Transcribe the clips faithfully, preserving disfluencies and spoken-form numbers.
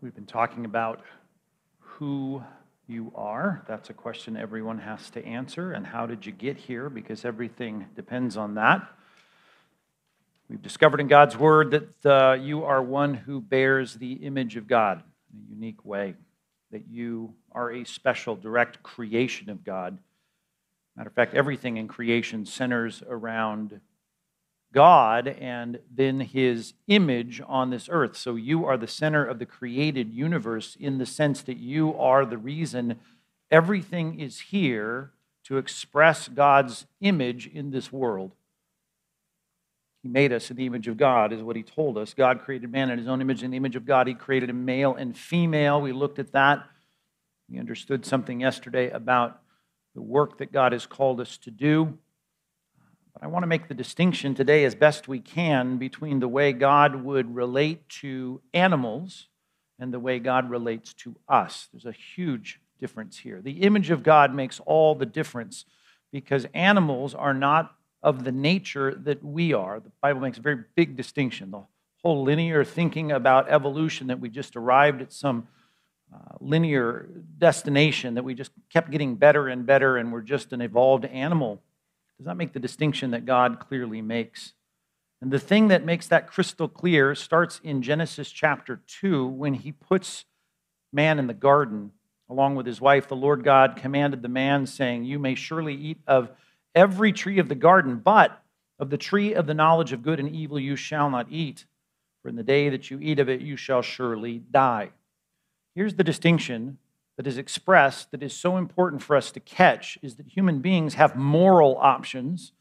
We've been talking about who you are. That's a question everyone has to answer. And how did you get here? Because everything depends on that. We've discovered in God's Word that uh, you are one who bears the image of God in a unique way, that you are a special, direct creation of God. Matter of fact, everything in creation centers around God and then His image on this earth. So you are the center of the created universe in the sense that you are the reason everything is here to express God's image in this world. He made us in the image of God, is what He told us. God created man in His own image. In the image of God, He created a male and female. We looked at that. We understood something yesterday about the work that God has called us to do. I want to make the distinction today as best we can between the way God would relate to animals and the way God relates to us. There's a huge difference here. The image of God makes all the difference because animals are not of the nature that we are. The Bible makes a very big distinction. The whole linear thinking about evolution that we just arrived at some uh, linear destination, that we just kept getting better and better and we're just an evolved animal, does not make the distinction that God clearly makes. And the thing that makes that crystal clear starts in Genesis chapter two when He puts man in the garden along with his wife. The Lord God commanded the man, saying, "You may surely eat of every tree of the garden, but of the tree of the knowledge of good and evil you shall not eat. For in the day that you eat of it, you shall surely die." Here's the distinction that is expressed, that is so important for us to catch, is that human beings have moral options.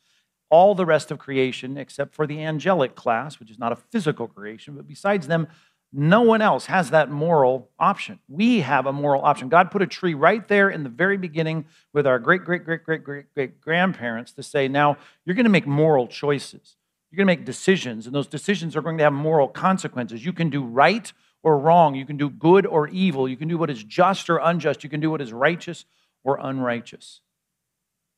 All the rest of creation, except for the angelic class, which is not a physical creation, but besides them, no one else has that moral option. We have a moral option. God put a tree right there in the very beginning with our great, great, great, great, great, great grandparents to say, now, you're going to make moral choices. You're going to make decisions, and those decisions are going to have moral consequences. You can do right or wrong. You can do good or evil. You can do what is just or unjust. You can do what is righteous or unrighteous.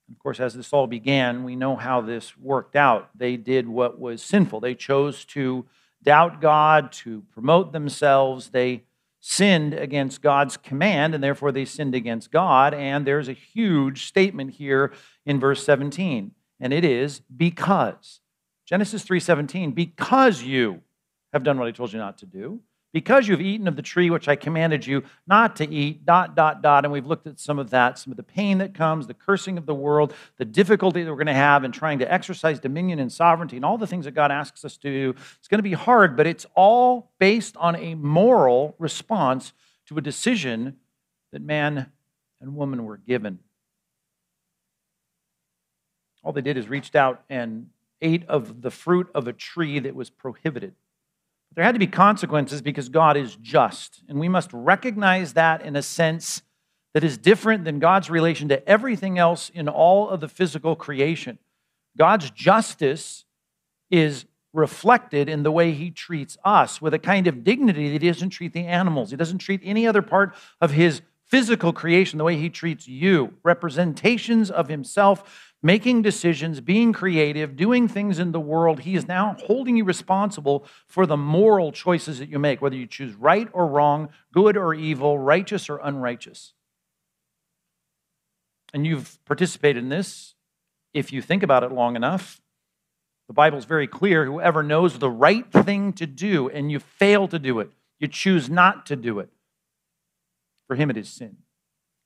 Of course, as this all began, we know how this worked out. They did what was sinful. They chose to doubt God, to promote themselves. They sinned against God's command, and therefore they sinned against God. And there's a huge statement here in verse seventeen, and it is because. Genesis three seventeen, because you have done what I told you not to do, because you've eaten of the tree which I commanded you not to eat, dot, dot, dot. And we've looked at some of that, some of the pain that comes, the cursing of the world, the difficulty that we're going to have in trying to exercise dominion and sovereignty and all the things that God asks us to do. It's going to be hard, but it's all based on a moral response to a decision that man and woman were given. All they did is reached out and ate of the fruit of a tree that was prohibited. There had to be consequences because God is just, and we must recognize that in a sense that is different than God's relation to everything else in all of the physical creation. God's justice is reflected in the way He treats us with a kind of dignity that He doesn't treat the animals. He doesn't treat any other part of His physical creation the way He treats you. Representations of Himself, making decisions, being creative, doing things in the world. He is now holding you responsible for the moral choices that you make, whether you choose right or wrong, good or evil, righteous or unrighteous. And you've participated in this if you think about it long enough. The Bible's very clear. Whoever knows the right thing to do and you fail to do it, you choose not to do it, for him it is sin.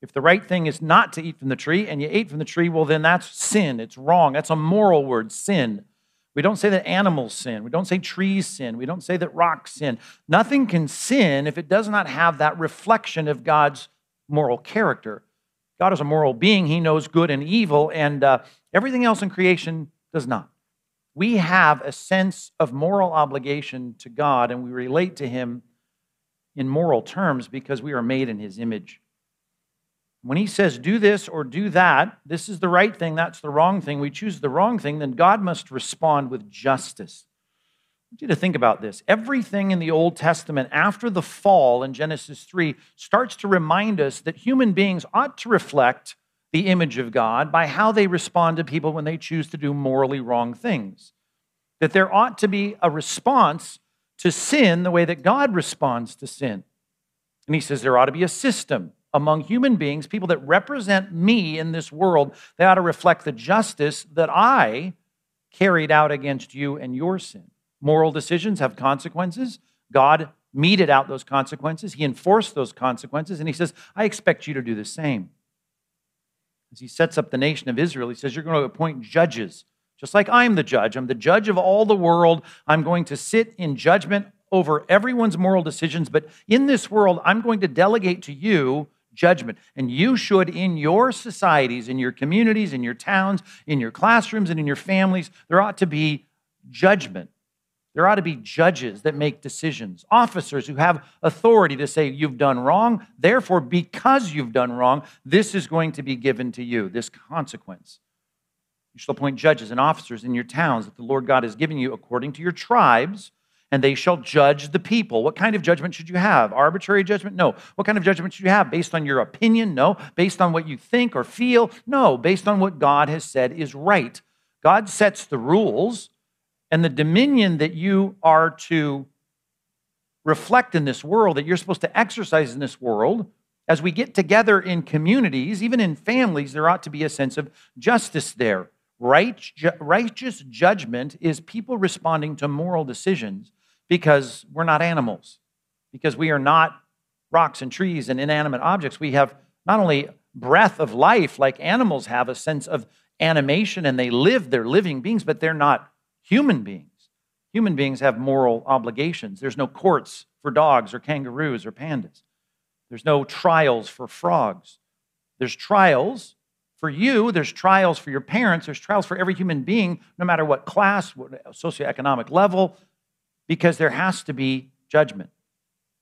If the right thing is not to eat from the tree and you ate from the tree, well, then that's sin. It's wrong. That's a moral word, sin. We don't say that animals sin. We don't say trees sin. We don't say that rocks sin. Nothing can sin if it does not have that reflection of God's moral character. God is a moral being. He knows good and evil, and uh, everything else in creation does not. We have a sense of moral obligation to God, and we relate to Him in moral terms because we are made in His image. When He says, do this or do that, this is the right thing, that's the wrong thing, we choose the wrong thing, then God must respond with justice. I want you to think about this. Everything in the Old Testament after the fall in Genesis three starts to remind us that human beings ought to reflect the image of God by how they respond to people when they choose to do morally wrong things. That there ought to be a response to sin the way that God responds to sin. And he says there ought to be a system among human beings, people that represent me in this world. They ought to reflect the justice that I carried out against you and your sin. Moral decisions have consequences. God meted out those consequences. He enforced those consequences. And he says, I expect you to do the same. As he sets up the nation of Israel, he says, you're going to appoint judges, just like I'm the judge. I'm the judge of all the world. I'm going to sit in judgment over everyone's moral decisions. But in this world, I'm going to delegate to you judgment. And you should, in your societies, in your communities, in your towns, in your classrooms, and in your families, there ought to be judgment. There ought to be judges that make decisions, officers who have authority to say, you've done wrong, therefore, because you've done wrong, this is going to be given to you, this consequence. You shall appoint judges and officers in your towns that the Lord God has given you according to your tribes, and they shall judge the people. What kind of judgment should you have? Arbitrary judgment? No. What kind of judgment should you have? Based on your opinion? No. Based on what you think or feel? No. Based on what God has said is right. God sets the rules. And the dominion that you are to reflect in this world, that you're supposed to exercise in this world, as we get together in communities, even in families, there ought to be a sense of justice there. Right, ju- righteous judgment is people responding to moral decisions because we're not animals, because we are not rocks and trees and inanimate objects. We have not only breath of life, like animals have a sense of animation and they live, they're living beings, but they're not human beings. Human beings have moral obligations. There's no courts for dogs or kangaroos or pandas. There's no trials for frogs. There's trials for you. There's trials for your parents. There's trials for every human being, no matter what class, what socioeconomic level, because there has to be judgment.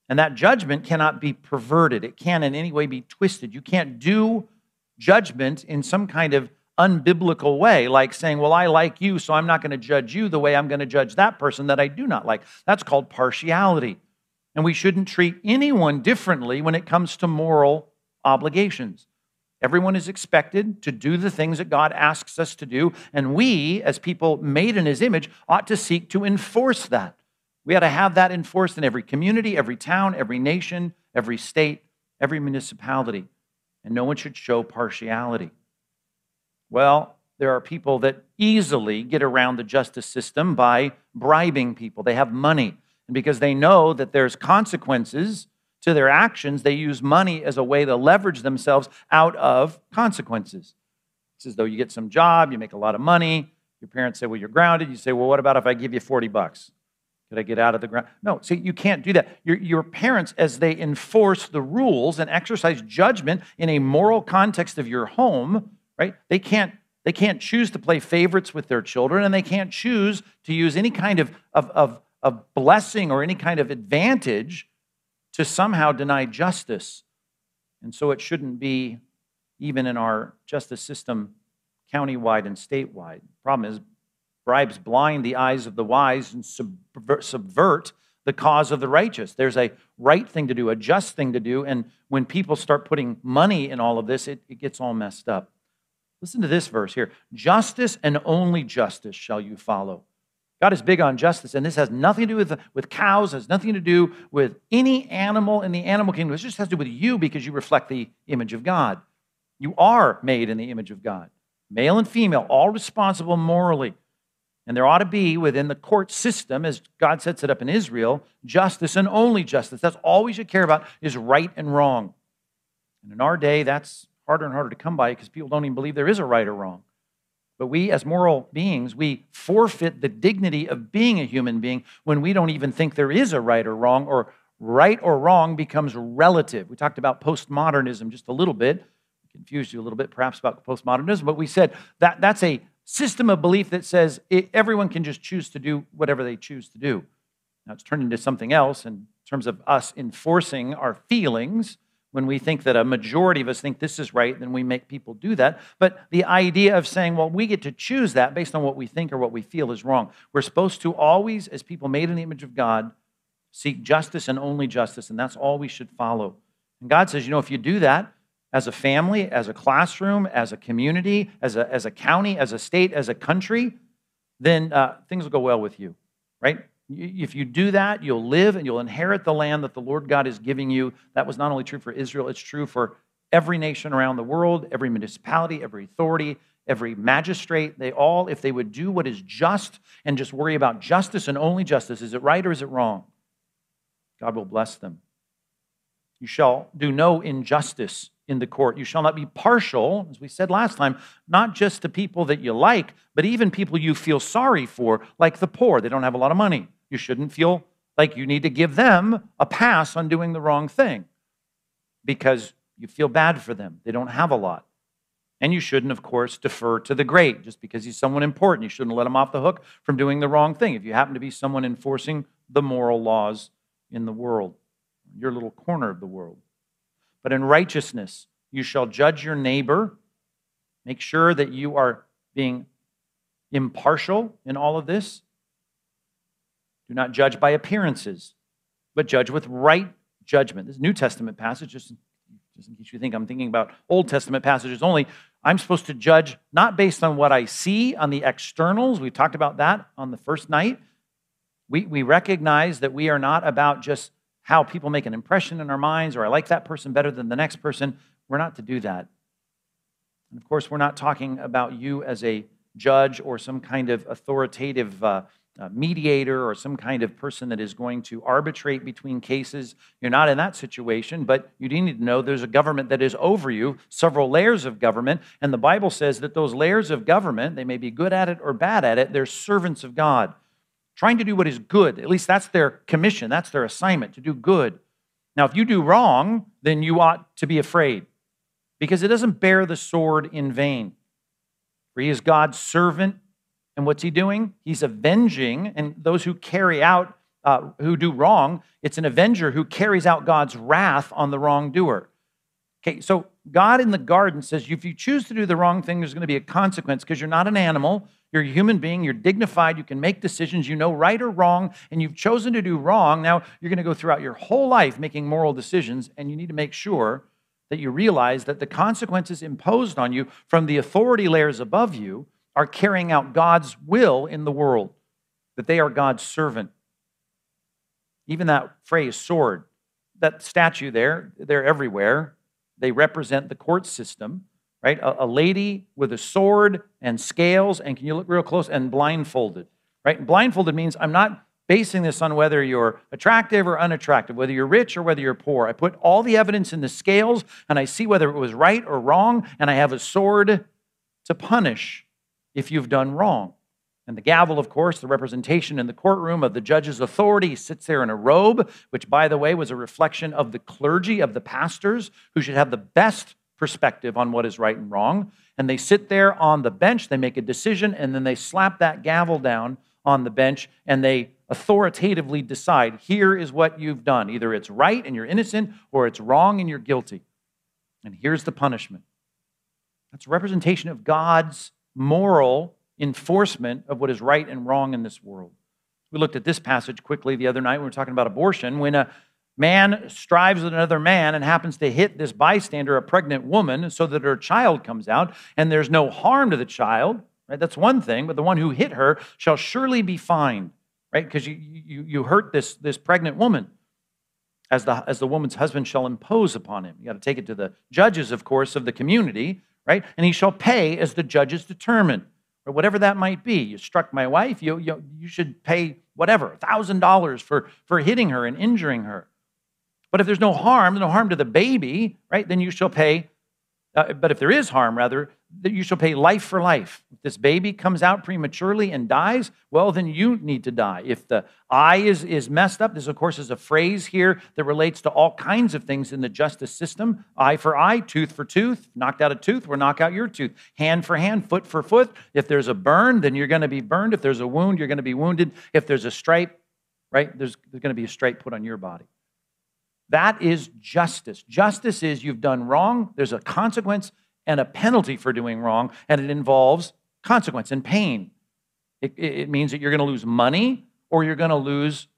And that judgment cannot be perverted. It can't in any way be twisted. You can't do judgment in some kind of unbiblical way, like saying, well, I like you, so I'm not going to judge you the way I'm going to judge that person that I do not like. That's called partiality. And we shouldn't treat anyone differently when it comes to moral obligations. Everyone is expected to do the things that God asks us to do, and we, as people made in his image, ought to seek to enforce that. We ought to have that enforced in every community, every town, every nation, every state, every municipality, and no one should show partiality. Well, there are people that easily get around the justice system by bribing people. They have money. And because they know that there's consequences to their actions, they use money as a way to leverage themselves out of consequences. It's as though you get some job, you make a lot of money. Your parents say, well, you're grounded. You say, well, what about if I give you forty bucks? Could I get out of the ground? No, see, you can't do that. Your, your parents, as they enforce the rules and exercise judgment in a moral context of your home, right? They can't, they can't choose to play favorites with their children, and they can't choose to use any kind of, of, of, of blessing or any kind of advantage to somehow deny justice. And so it shouldn't be, even in our justice system, countywide and statewide. The problem is bribes blind the eyes of the wise and subvert, subvert the cause of the righteous. There's a right thing to do, a just thing to do, and when people start putting money in all of this, it, it gets all messed up. Listen to this verse here. Justice and only justice shall you follow. God is big on justice, and this has nothing to do with, with cows, has nothing to do with any animal in the animal kingdom. It just has to do with you because you reflect the image of God. You are made in the image of God. Male and female, all responsible morally. And there ought to be within the court system, as God sets it up in Israel, justice and only justice. That's all we should care about is right and wrong. And in our day, that's harder and harder to come by because people don't even believe there is a right or wrong. But we, as moral beings, we forfeit the dignity of being a human being when we don't even think there is a right or wrong, or right or wrong becomes relative. We talked about postmodernism just a little bit. I confused you a little bit perhaps about postmodernism, but we said that that's a system of belief that says it, everyone can just choose to do whatever they choose to do. Now it's turned into something else in terms of us enforcing our feelings. When we think that a majority of us think this is right, then we make people do that. But the idea of saying, well, we get to choose that based on what we think or what we feel is wrong. We're supposed to always, as people made in the image of God, seek justice and only justice, and that's all we should follow. And God says, you know, if you do that as a family, as a classroom, as a community, as a, as a county, as a state, as a country, then uh, things will go well with you, right? If you do that, you'll live and you'll inherit the land that the Lord God is giving you. That was not only true for Israel, it's true for every nation around the world, every municipality, every authority, every magistrate. They all, if they would do what is just and just worry about justice and only justice, is it right or is it wrong? God will bless them. You shall do no injustice in the court. You shall not be partial, as we said last time, not just to people that you like, but even people you feel sorry for, like the poor. They don't have a lot of money. You shouldn't feel like you need to give them a pass on doing the wrong thing because you feel bad for them. They don't have a lot. And you shouldn't, of course, defer to the great just because he's someone important. You shouldn't let him off the hook from doing the wrong thing if you happen to be someone enforcing the moral laws in the world, your little corner of the world. But in righteousness, you shall judge your neighbor. Make sure that you are being impartial in all of this. Do not judge by appearances, but judge with right judgment. This New Testament passage, just, just in case you think I'm thinking about Old Testament passages only, I'm supposed to judge not based on what I see, on the externals. We talked about that on the first night. We, we recognize that we are not about just how people make an impression in our minds, or I like that person better than the next person. We're not to do that. And of course, we're not talking about you as a judge or some kind of authoritative uh, uh, mediator or some kind of person that is going to arbitrate between cases. You're not in that situation, but you do need to know there's a government that is over you, several layers of government, and the Bible says that those layers of government, they may be good at it or bad at it, they're servants of God, trying to do what is good. At least that's their commission. That's their assignment, to do good. Now, if you do wrong, then you ought to be afraid because it doesn't bear the sword in vain. For he is God's servant. And what's he doing? He's avenging. And those who carry out, uh, who do wrong, it's an avenger who carries out God's wrath on the wrongdoer. Okay, so God in the garden says, if you choose to do the wrong thing, there's going to be a consequence because you're not an animal. You're a human being, you're dignified, you can make decisions, you know right or wrong, and you've chosen to do wrong. Now, you're going to go throughout your whole life making moral decisions, and you need to make sure that you realize that the consequences imposed on you from the authority layers above you are carrying out God's will in the world, that they are God's servant. Even that phrase, sword, that statue there, they're everywhere. They represent the court system. Right? A, a lady with a sword and scales, and can you look real close, and blindfolded, right? And blindfolded means I'm not basing this on whether you're attractive or unattractive, whether you're rich or whether you're poor. I put all the evidence in the scales, and I see whether it was right or wrong, and I have a sword to punish if you've done wrong. And the gavel, of course, the representation in the courtroom of the judge's authority. He sits there in a robe, which, by the way, was a reflection of the clergy, of the pastors, who should have the best perspective on what is right and wrong. And they sit there on the bench, they make a decision, and then they slap that gavel down on the bench and they authoritatively decide, here is what you've done. Either it's right and you're innocent, or it's wrong and you're guilty. And here's the punishment. That's a representation of God's moral enforcement of what is right and wrong in this world. We looked at this passage quickly the other night. We were talking about abortion. When a man strives with another man and happens to hit this bystander, a pregnant woman, so that her child comes out, and there's no harm to the child, right? That's one thing, but the one who hit her shall surely be fined, right? Because you, you, you hurt this, this pregnant woman, as the, as the woman's husband shall impose upon him. You got to take it to the judges, of course, of the community, right? And he shall pay as the judges determine, or whatever that might be. You struck my wife, you, you, you should pay whatever, one thousand dollars for, for hitting her and injuring her. But if there's no harm, no harm to the baby, right, then you shall pay, uh, but if there is harm, rather, that you shall pay life for life. If this baby comes out prematurely and dies, well, then you need to die. If the eye is, is messed up, this, of course, is a phrase here that relates to all kinds of things in the justice system. Eye for eye, tooth for tooth. Knocked out a tooth, we'll knock out your tooth. Hand for hand, foot for foot. If there's a burn, then you're going to be burned. If there's a wound, you're going to be wounded. If there's a stripe, right, there's, there's going to be a stripe put on your body. That is justice. Justice is you've done wrong, there's a consequence and a penalty for doing wrong, and it involves consequence and pain. It, it means that you're going to lose money or you're going to lose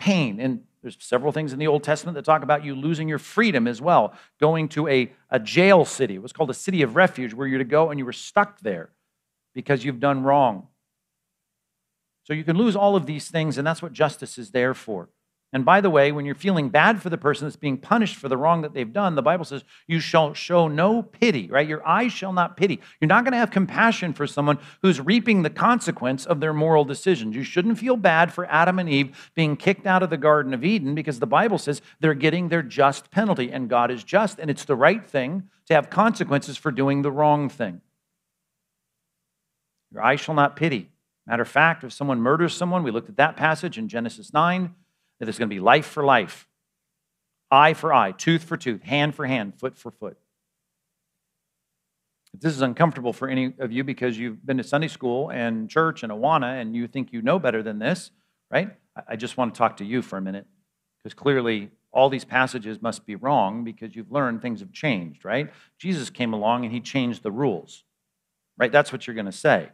pain. And there's several things in the Old Testament that talk about you losing your freedom as well, going to a, a jail city. It was called a city of refuge, where you're to go and you were stuck there because you've done wrong. So you can lose all of these things, and that's what justice is there for. And by the way, when you're feeling bad for the person that's being punished for the wrong that they've done, the Bible says, you shall show no pity, right? Your eyes shall not pity. You're not going to have compassion for someone who's reaping the consequence of their moral decisions. You shouldn't feel bad for Adam and Eve being kicked out of the Garden of Eden, because the Bible says they're getting their just penalty, and God is just, and it's the right thing to have consequences for doing the wrong thing. Your eyes shall not pity. Matter of fact, if someone murders someone, we looked at that passage in Genesis nine, that there's going to be life for life, eye for eye, tooth for tooth, hand for hand, foot for foot. If this is uncomfortable for any of you because you've been to Sunday school and church and Awana and you think you know better than this, right? I just want to talk to you for a minute, because clearly all these passages must be wrong, because you've learned things have changed, right? Jesus came along and he changed the rules, right? That's what you're going to say.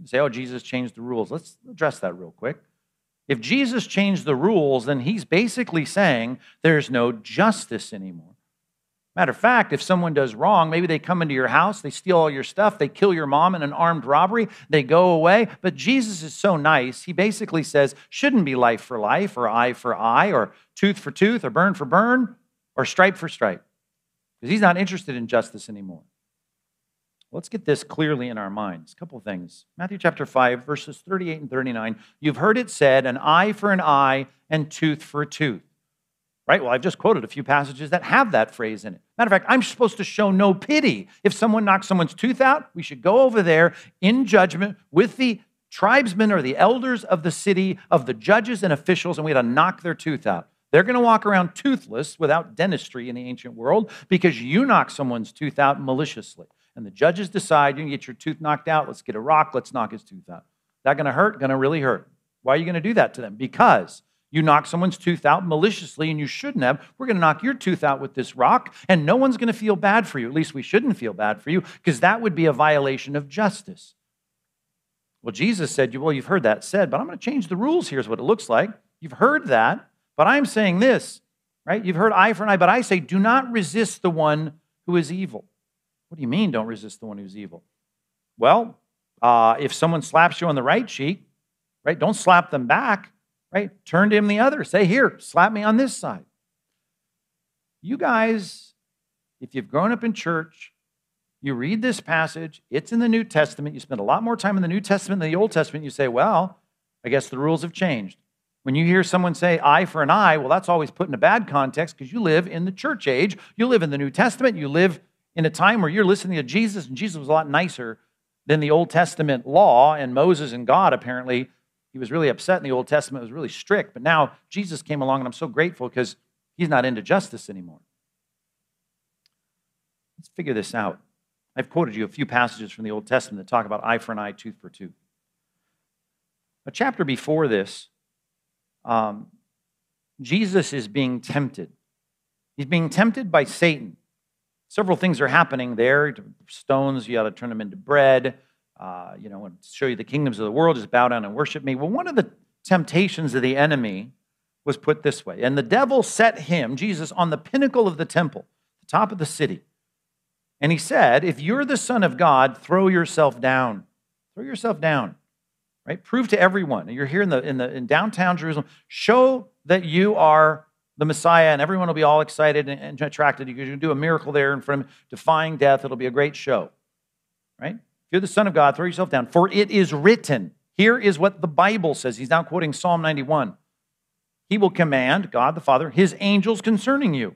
You say, oh, Jesus changed the rules. Let's address that real quick. If Jesus changed the rules, then he's basically saying there's no justice anymore. Matter of fact, if someone does wrong, maybe they come into your house, they steal all your stuff, they kill your mom in an armed robbery, they go away. But Jesus is so nice, he basically says, shouldn't be life for life, or eye for eye, or tooth for tooth, or burn for burn, or stripe for stripe, because he's not interested in justice anymore. Let's get this clearly in our minds. A couple of things. Matthew chapter five, verses thirty-eight and thirty-nine. You've heard it said, an eye for an eye and tooth for a tooth. Right? Well, I've just quoted a few passages that have that phrase in it. Matter of fact, I'm supposed to show no pity. If someone knocks someone's tooth out, we should go over there in judgment with the tribesmen or the elders of the city, of the judges and officials, and we had to knock their tooth out. They're going to walk around toothless without dentistry in the ancient world, because you knock someone's tooth out maliciously. And the judges decide, you can get your tooth knocked out, let's get a rock, let's knock his tooth out. That going to hurt? Going to really hurt. Why are you going to do that to them? Because you knock someone's tooth out maliciously, and you shouldn't have. We're going to knock your tooth out with this rock, and no one's going to feel bad for you. At least we shouldn't feel bad for you, because that would be a violation of justice. Well, Jesus said, well, you've heard that said, but I'm going to change the rules. Here's what it looks like. You've heard that, but I'm saying this, right? You've heard eye for an eye, but I say, do not resist the one who is evil. What do you mean, don't resist the one who's evil? Well, uh, if someone slaps you on the right cheek, right, don't slap them back, right? Turn to him the other. Say, here, slap me on this side. You guys, if you've grown up in church, you read this passage, it's in the New Testament. You spend a lot more time in the New Testament than the Old Testament. You say, well, I guess the rules have changed. When you hear someone say eye for an eye, well, that's always put in a bad context, because you live in the church age. You live in the New Testament. You live in a time where you're listening to Jesus, and Jesus was a lot nicer than the Old Testament law and Moses and God, apparently. He was really upset in the Old Testament. It was really strict. But now Jesus came along, and I'm so grateful, because he's not into justice anymore. Let's figure this out. I've quoted you a few passages from the Old Testament that talk about eye for an eye, tooth for tooth. A chapter before this, um, Jesus is being tempted. He's being tempted by Satan. Several things are happening there. Stones, you ought to turn them into bread. Uh, you know, I want to show you the kingdoms of the world. Just bow down and worship me. Well, one of the temptations of the enemy was put this way. And the devil set him, Jesus, on the pinnacle of the temple, the top of the city. And he said, if you're the Son of God, throw yourself down. Throw yourself down. Right? Prove to everyone. You're here in the in the in downtown Jerusalem. Show that you are the Messiah, and everyone will be all excited and attracted to you. You can do a miracle there in front of him, defying death. It'll be a great show, right? If you're the Son of God, throw yourself down. For it is written. Here is what the Bible says. He's now quoting Psalm ninety-one. He will command, God the Father, his angels concerning you,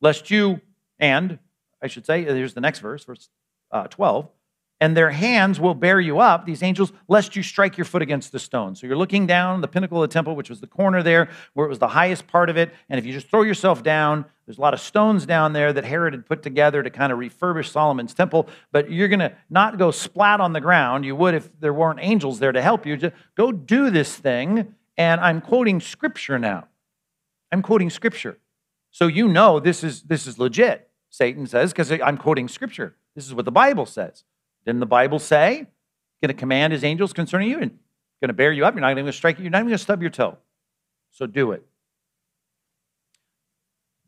lest you, and I should say, here's the next verse, verse uh, twelve, and their hands will bear you up, these angels, lest you strike your foot against the stone. So you're looking down the pinnacle of the temple, which was the corner there, where it was the highest part of it. And if you just throw yourself down, there's a lot of stones down there that Herod had put together to kind of refurbish Solomon's temple. But you're going to not go splat on the ground. You would if there weren't angels there to help you. Just go do this thing. And I'm quoting Scripture now. I'm quoting Scripture. So you know this is, this is legit, Satan says, because I'm quoting Scripture. This is what the Bible says. Didn't the Bible say, going to command his angels concerning you, and going to bear you up? You're not even going to strike you. You're not even going to stub your toe. So do it.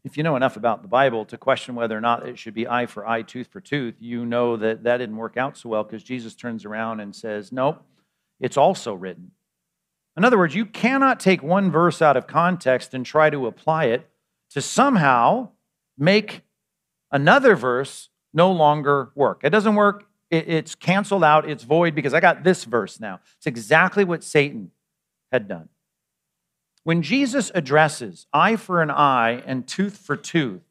If you know enough about the Bible to question whether or not it should be eye for eye, tooth for tooth, you know that that didn't work out so well, because Jesus turns around and says, nope, it's also written. In other words, you cannot take one verse out of context and try to apply it to somehow make another verse no longer work. It doesn't work. It's canceled out. It's void because I got this verse now. It's exactly what Satan had done. When Jesus addresses eye for an eye and tooth for tooth,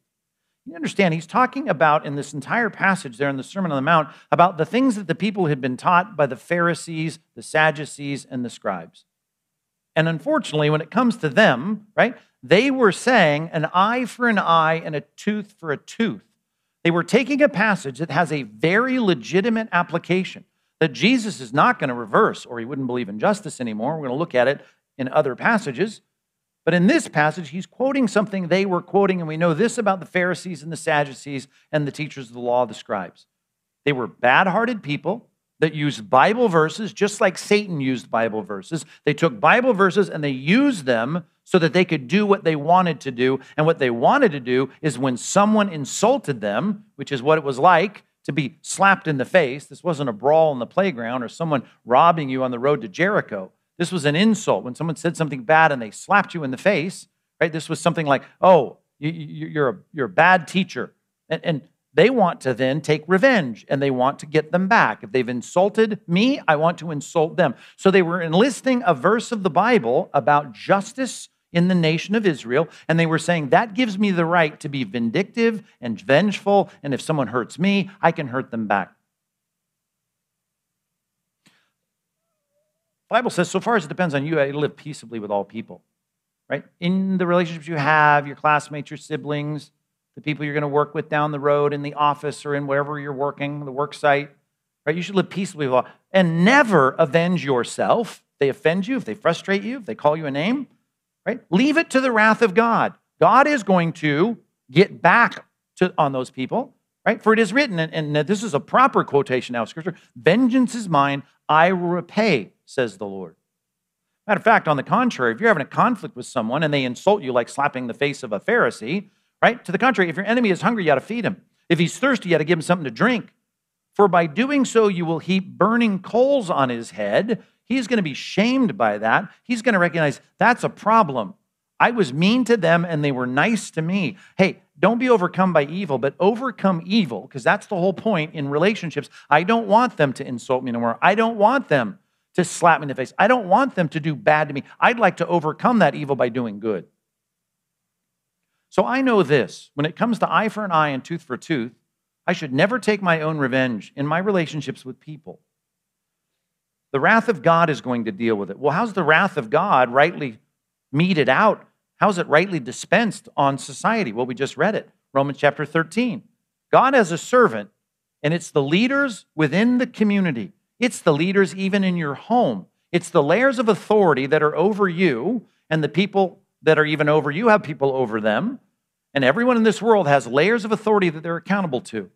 you understand he's talking about in this entire passage there in the Sermon on the Mount about the things that the people had been taught by the Pharisees, the Sadducees, and the scribes. And unfortunately, when it comes to them, right, they were saying an eye for an eye and a tooth for a tooth. They were taking a passage that has a very legitimate application that Jesus is not going to reverse, or he wouldn't believe in justice anymore. We're going to look at it in other passages. But in this passage, he's quoting something they were quoting, and we know this about the Pharisees and the Sadducees and the teachers of the law, the scribes. They were bad-hearted people that used Bible verses, just like Satan used Bible verses. They took Bible verses and they used them so that they could do what they wanted to do. And what they wanted to do is when someone insulted them, which is what it was like to be slapped in the face. This wasn't a brawl on the playground or someone robbing you on the road to Jericho. This was an insult. When someone said something bad and they slapped you in the face, right? This was something like, oh, you're a, you're a bad teacher. And, and they want to then take revenge, and they want to get them back. If they've insulted me, I want to insult them. So they were enlisting a verse of the Bible about justice in the nation of Israel, and they were saying, that gives me the right to be vindictive and vengeful, and if someone hurts me, I can hurt them back. The Bible says, so far as it depends on you, I live peaceably with all people, right? In the relationships you have, your classmates, your siblings, the people you're going to work with down the road in the office or in wherever you're working, the work site, right? You should live peaceably with all, and never avenge yourself. If they offend you, if they frustrate you, if they call you a name, right? Leave it to the wrath of God. God is going to get back to, on those people, right? For it is written, and, and this is a proper quotation now of Scripture, vengeance is mine, I will repay, says the Lord. Matter of fact, on the contrary, if you're having a conflict with someone and they insult you like slapping the face of a Pharisee, right? To the contrary, if your enemy is hungry, you ought to feed him. If he's thirsty, you ought to give him something to drink. For by doing so, you will heap burning coals on his head. He's going to be shamed by that. He's going to recognize that's a problem. I was mean to them and they were nice to me. Hey, don't be overcome by evil, but overcome evil, because that's the whole point in relationships. I don't want them to insult me anymore. I don't want them to slap me in the face. I don't want them to do bad to me. I'd like to overcome that evil by doing good. So I know this, when it comes to eye for an eye and tooth for tooth, I should never take my own revenge in my relationships with people. The wrath of God is going to deal with it. Well, how's the wrath of God rightly meted out? How's it rightly dispensed on society? Well, we just read it, Romans chapter thirteen. God has a servant, and it's the leaders within the community. It's the leaders even in your home. It's the layers of authority that are over you, and the people that are even over you have people over them. And everyone in this world has layers of authority that they're accountable to.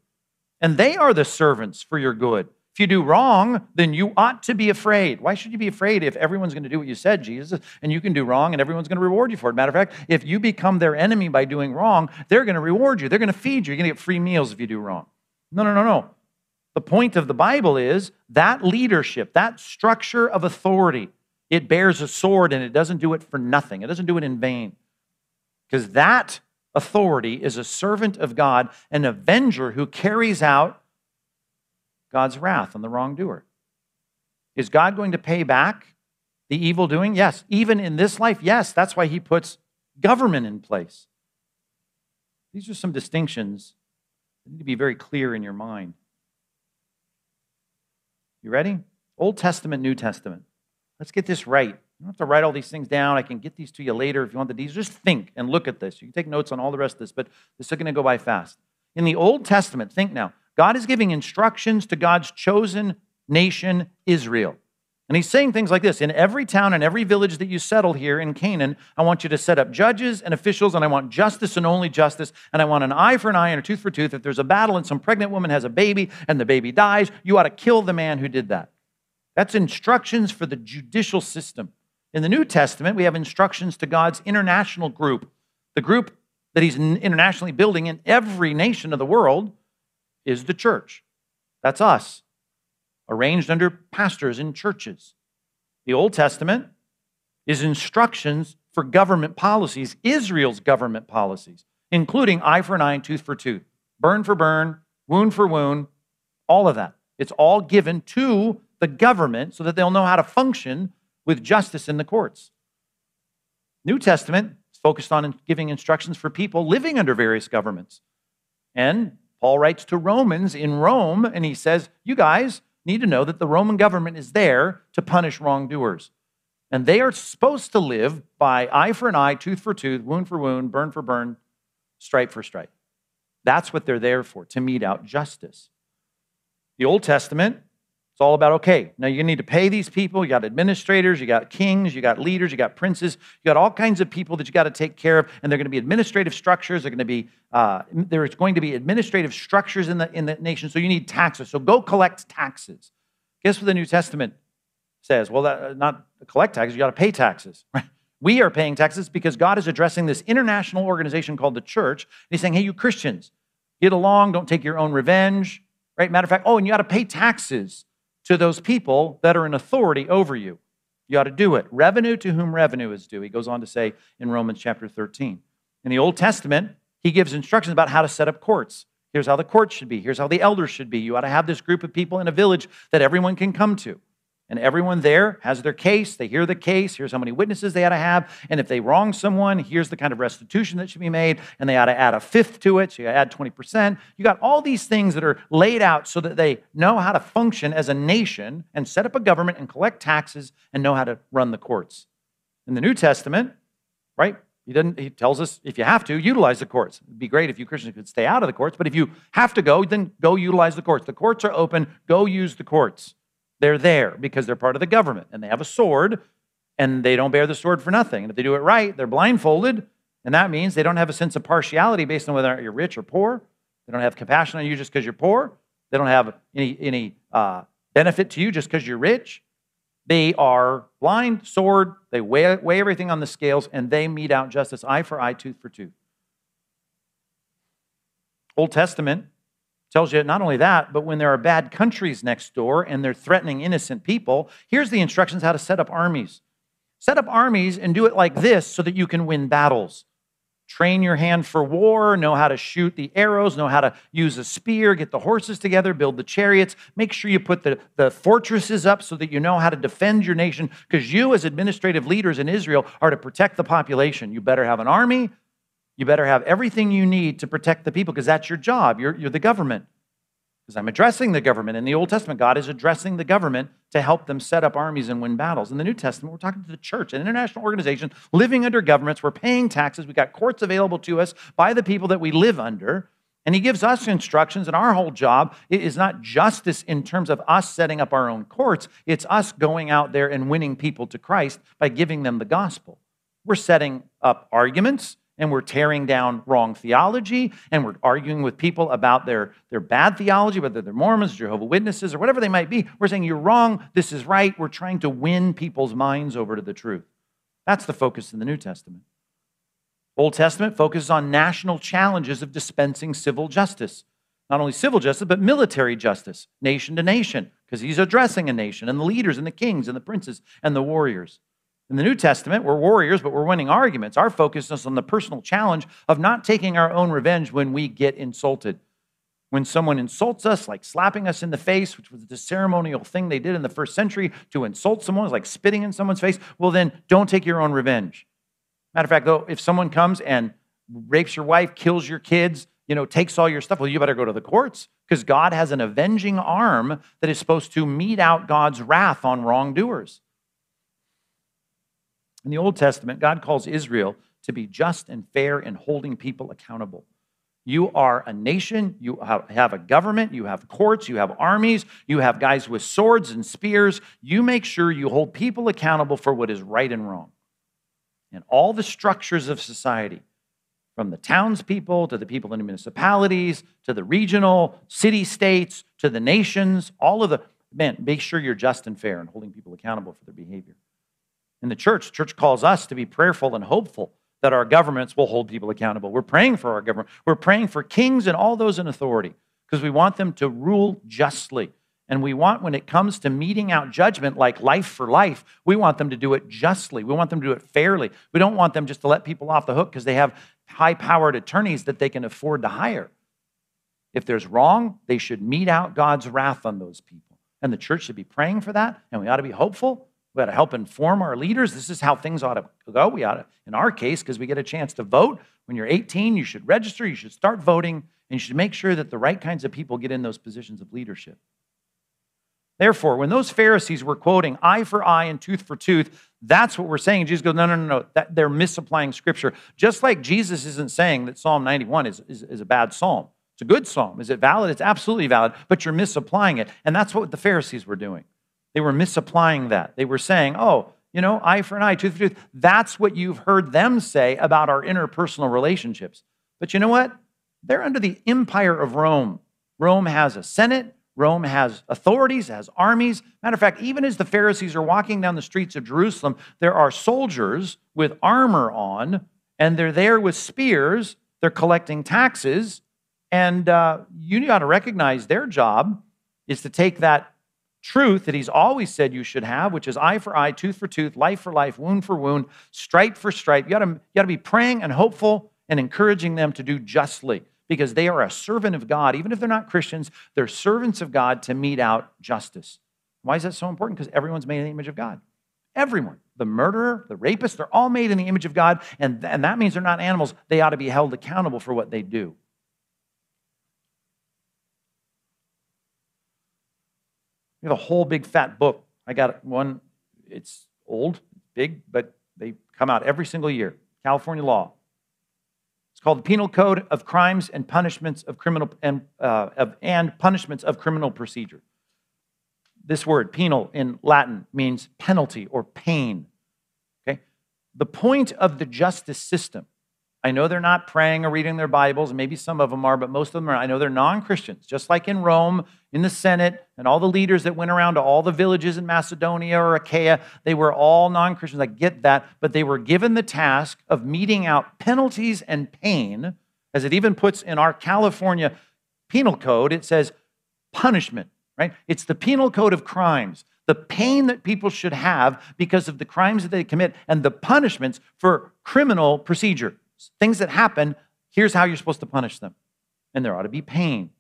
And they are the servants for your good. If you do wrong, then you ought to be afraid. Why should you be afraid if everyone's going to do what you said, Jesus, and you can do wrong and everyone's going to reward you for it? Matter of fact, if you become their enemy by doing wrong, they're going to reward you. They're going to feed you. You're going to get free meals if you do wrong. No, no, no, no. The point of the Bible is that leadership, that structure of authority, it bears a sword, and it doesn't do it for nothing. It doesn't do it in vain, because that authority is a servant of God, an avenger who carries out God's wrath on the wrongdoer. Is God going to pay back the evil doing? Yes. Even in this life, yes. That's why he puts government in place. These are some distinctions that need to be very clear in your mind. You ready? Old Testament, New Testament. Let's get this right. You don't have to write all these things down. I can get these to you later if you want the details. Just think and look at this. You can take notes on all the rest of this, but this is going to go by fast. In the Old Testament, think now. God is giving instructions to God's chosen nation, Israel. And he's saying things like this. In every town and every village that you settle here in Canaan, I want you to set up judges and officials, and I want justice and only justice, and I want an eye for an eye and a tooth for tooth. If there's a battle and some pregnant woman has a baby and the baby dies, you ought to kill the man who did that. That's instructions for the judicial system. In the New Testament, we have instructions to God's international group, the group that he's internationally building in every nation of the world is the church. That's us, arranged under pastors in churches. The Old Testament is instructions for government policies, Israel's government policies, including eye for an eye and tooth for tooth, burn for burn, wound for wound, all of that. It's all given to the government so that they'll know how to function with justice in the courts. New Testament is focused on giving instructions for people living under various governments. And Paul writes to Romans in Rome, and he says, you guys need to know that the Roman government is there to punish wrongdoers. And they are supposed to live by eye for an eye, tooth for tooth, wound for wound, burn for burn, stripe for stripe. That's what they're there for, to mete out justice. The Old Testament, it's all about, okay, now you need to pay these people. You got administrators, you got kings, you got leaders, you got princes, you got all kinds of people that you got to take care of, and they're going to be administrative structures. They're going to be, uh, there's going to be administrative structures in the, in the nation, so you need taxes. So go collect taxes. Guess what the New Testament says? Well, that, not collect taxes, you got to pay taxes, right? We are paying taxes because God is addressing this international organization called the church. And he's saying, hey, you Christians, get along, don't take your own revenge, right? Matter of fact, oh, and you ought to pay taxes to those people that are in authority over you. You ought to do it. Revenue to whom revenue is due, he goes on to say in Romans chapter thirteen. In the Old Testament, he gives instructions about how to set up courts. Here's how the courts should be. Here's how the elders should be. You ought to have this group of people in a village that everyone can come to. And everyone there has their case. They hear the case. Here's how many witnesses they ought to have. And if they wrong someone, here's the kind of restitution that should be made. And they ought to add a fifth to it. So you add twenty percent. You got all these things that are laid out so that they know how to function as a nation and set up a government and collect taxes and know how to run the courts. In the New Testament, right? He doesn't, he tells us, if you have to, utilize the courts. It'd be great if you Christians could stay out of the courts. But if you have to go, then go utilize the courts. The courts are open. Go use the courts. They're there because they're part of the government and they have a sword and they don't bear the sword for nothing. And if they do it right, they're blindfolded. And that means they don't have a sense of partiality based on whether you're rich or poor. They don't have compassion on you just because you're poor. They don't have any, any uh, benefit to you just because you're rich. They are blind, sword. They weigh, weigh everything on the scales and they mete out justice, eye for eye, tooth for tooth. Old Testament tells you not only that, but when there are bad countries next door and they're threatening innocent people, here's the instructions how to set up armies. Set up armies and do it like this so that you can win battles. Train your hand for war, know how to shoot the arrows, know how to use a spear, get the horses together, build the chariots. Make sure you put the, the fortresses up so that you know how to defend your nation, because you as administrative leaders in Israel are to protect the population. You better have an army. You better have everything you need to protect the people because that's your job. You're, you're the government. Because I'm addressing the government. In the Old Testament, God is addressing the government to help them set up armies and win battles. In the New Testament, we're talking to the church, an international organization living under governments. We're paying taxes. We've got courts available to us by the people that we live under. And he gives us instructions, and our whole job is not justice in terms of us setting up our own courts. It's us going out there and winning people to Christ by giving them the gospel. We're setting up arguments, and we're tearing down wrong theology, and we're arguing with people about their, their bad theology, whether they're Mormons, Jehovah's Witnesses, or whatever they might be. We're saying, you're wrong, this is right. We're trying to win people's minds over to the truth. That's the focus in the New Testament. Old Testament focuses on national challenges of dispensing civil justice. Not only civil justice, but military justice, nation to nation, because he's addressing a nation, and the leaders, and the kings, and the princes, and the warriors. In the New Testament, we're warriors, but we're winning arguments. Our focus is on the personal challenge of not taking our own revenge when we get insulted. When someone insults us, like slapping us in the face, which was the ceremonial thing they did in the first century, to insult someone is like spitting in someone's face, well then, don't take your own revenge. Matter of fact, though, if someone comes and rapes your wife, kills your kids, you know, takes all your stuff, well, you better go to the courts, because God has an avenging arm that is supposed to mete out God's wrath on wrongdoers. In the Old Testament, God calls Israel to be just and fair in holding people accountable. You are a nation, you have a government, you have courts, you have armies, you have guys with swords and spears. You make sure you hold people accountable for what is right and wrong. And all the structures of society, from the townspeople to the people in the municipalities, to the regional city states, to the nations, all of the, man, make sure you're just and fair in holding people accountable for their behavior. In the church, the church calls us to be prayerful and hopeful that our governments will hold people accountable. We're praying for our government. We're praying for kings and all those in authority because we want them to rule justly And we want, when it comes to meting out judgment, like life for life, we want them to do it justly. We want them to do it fairly. We don't want them just to let people off the hook because they have high-powered attorneys that they can afford to hire. If there's wrong, they should mete out God's wrath on those people. And the church should be praying for that, and we ought to be hopeful. We ought to help inform our leaders. This is how things ought to go. We ought to, in our case, because we get a chance to vote, when you're eighteen, you should register, you should start voting, and you should make sure that the right kinds of people get in those positions of leadership. Therefore, when those Pharisees were quoting eye for eye and tooth for tooth, that's what we're saying. Jesus goes, no, no, no, no. That, they're misapplying Scripture. Just like Jesus isn't saying that Psalm ninety-one is, is, is a bad psalm. It's a good psalm. Is it valid? It's absolutely valid, but you're misapplying it. And that's what the Pharisees were doing. They were misapplying that. They were saying, oh, you know, eye for an eye, tooth for tooth. That's what you've heard them say about our interpersonal relationships. But you know what? They're under the empire of Rome. Rome has a Senate. Rome has authorities, has armies. Matter of fact, even as the Pharisees are walking down the streets of Jerusalem, there are soldiers with armor on, and they're there with spears. They're collecting taxes. And uh, you ought to recognize their job is to take that truth that he's always said you should have, which is eye for eye, tooth for tooth, life for life, wound for wound, stripe for stripe. You ought to, you ought to be praying and hopeful and encouraging them to do justly, because they are a servant of God. Even if they're not Christians, they're servants of God to mete out justice. Why is that so important? Because everyone's made in the image of God. Everyone. The murderer, the rapist, they're all made in the image of God, and, and that means they're not animals. They ought to be held accountable for what they do. We have a whole big fat book. I got one. It's old, big, but they come out every single year. California law. Called the Penal Code of Crimes and Punishments of Criminal and, uh, of, and Punishments of Criminal Procedure. This word, penal, in Latin means penalty or pain. Okay, the point of the justice system. I know they're not praying or reading their Bibles. Maybe some of them are, but most of them are. I know they're non-Christians, just like in Rome, in the Senate, and all the leaders that went around to all the villages in Macedonia or Achaia, they were all non-Christians. I get that, but they were given the task of meting out penalties and pain, as it even puts in our California penal code. It says punishment, right? It's the penal code of crimes. The pain that people should have because of the crimes that they commit and the punishments for criminal procedure. Things that happen, here's how you're supposed to punish them. And there ought to be pain.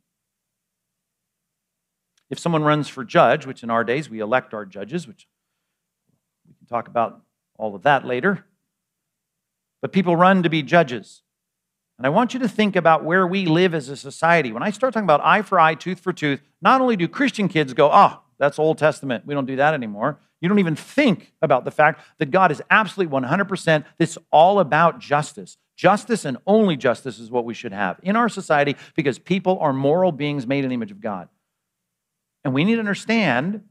If someone runs for judge, which in our days we elect our judges, which we can talk about all of that later, but people run to be judges. And I want you to think about where we live as a society. When I start talking about eye for eye, tooth for tooth, not only do Christian kids go, oh, that's Old Testament, we don't do that anymore. You don't even think about the fact that God is absolutely one hundred percent. It's all about justice. Justice and only justice is what we should have in our society, because people are moral beings made in the image of God. And we need to understand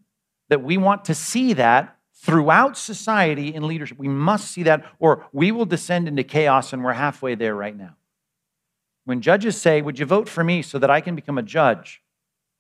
that we want to see that throughout society in leadership. We must see that, or we will descend into chaos, and we're halfway there right now. When judges say, would you vote for me so that I can become a judge?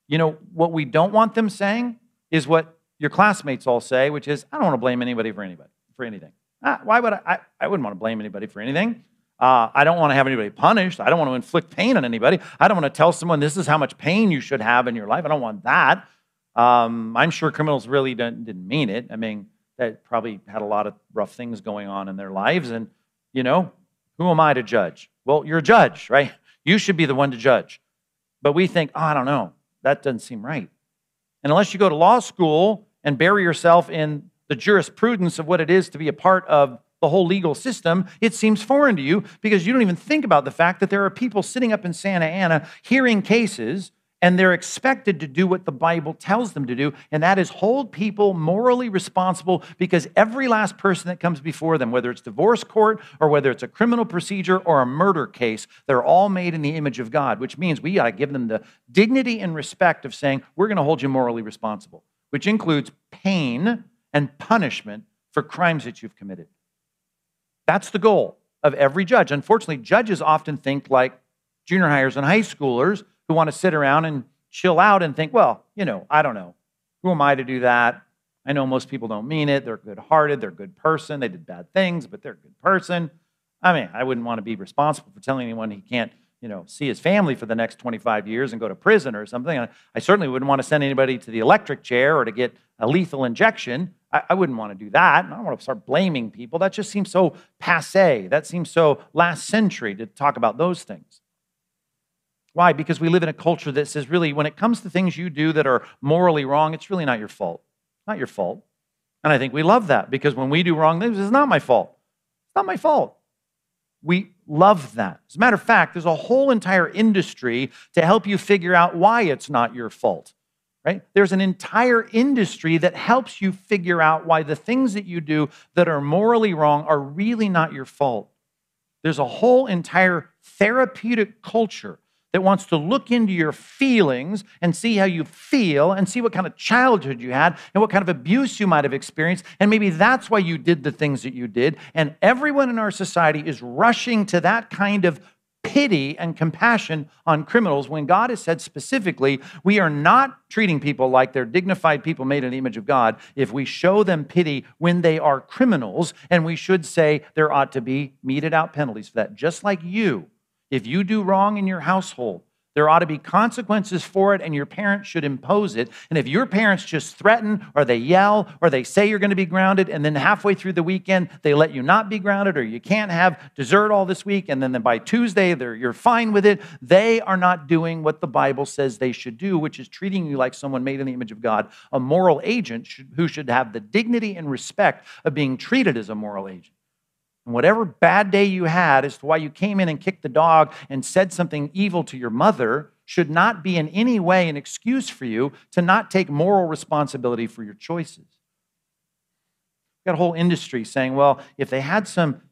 You know, what we don't want them saying is what your classmates all say, which is, I don't want to blame anybody for anybody, for anything. Ah, why would I, I? I wouldn't want to blame anybody for anything. Uh, I don't want to have anybody punished. I don't want to inflict pain on anybody. I don't want to tell someone this is how much pain you should have in your life. I don't want that. Um, I'm sure criminals really didn't, didn't mean it. I mean, they probably had a lot of rough things going on in their lives. And, you know, who am I to judge? Well, you're a judge, right? You should be the one to judge. But we think, oh, I don't know. That doesn't seem right. And unless you go to law school and bury yourself in the jurisprudence of what it is to be a part of the whole legal system, it seems foreign to you, because you don't even think about the fact that there are people sitting up in Santa Ana hearing cases, and they're expected to do what the Bible tells them to do, and that is hold people morally responsible, because every last person that comes before them, whether it's divorce court or whether it's a criminal procedure or a murder case, they're all made in the image of God, which means we ought to give them the dignity and respect of saying, we're going to hold you morally responsible, which includes pain and punishment for crimes that you've committed. That's the goal of every judge. Unfortunately, judges often think like junior hires and high schoolers who want to sit around and chill out and think, well, you know, I don't know. Who am I to do that? I know most people don't mean it. They're good-hearted. They're a good person. They did bad things, but they're a good person. I mean, I wouldn't want to be responsible for telling anyone he can't you know, see his family for the next twenty-five years and go to prison or something. I, I certainly wouldn't want to send anybody to the electric chair or to get a lethal injection. I, I wouldn't want to do that. And I don't want to start blaming people. That just seems so passé. That seems so last century to talk about those things. Why? Because we live in a culture that says, really, when it comes to things you do that are morally wrong, it's really not your fault. Not your fault. And I think we love that, because when we do wrong things, it's not my fault. It's not my fault. We love that. As a matter of fact, there's a whole entire industry to help you figure out why it's not your fault, right? There's an entire industry that helps you figure out why the things that you do that are morally wrong are really not your fault. There's a whole entire therapeutic culture that wants to look into your feelings and see how you feel and see what kind of childhood you had and what kind of abuse you might have experienced. And maybe that's why you did the things that you did. And everyone in our society is rushing to that kind of pity and compassion on criminals, when God has said specifically, we are not treating people like they're dignified people made in the image of God if we show them pity when they are criminals. And we should say there ought to be meted out penalties for that, just like you. If you do wrong in your household, there ought to be consequences for it, and your parents should impose it. And if your parents just threaten, or they yell, or they say you're going to be grounded, and then halfway through the weekend, they let you not be grounded, or you can't have dessert all this week, and then by Tuesday, they're, you're fine with it, they are not doing what the Bible says they should do, which is treating you like someone made in the image of God, a moral agent who should have the dignity and respect of being treated as a moral agent. And whatever bad day you had as to why you came in and kicked the dog and said something evil to your mother should not be in any way an excuse for you to not take moral responsibility for your choices. We've got a whole industry saying, well, if they had some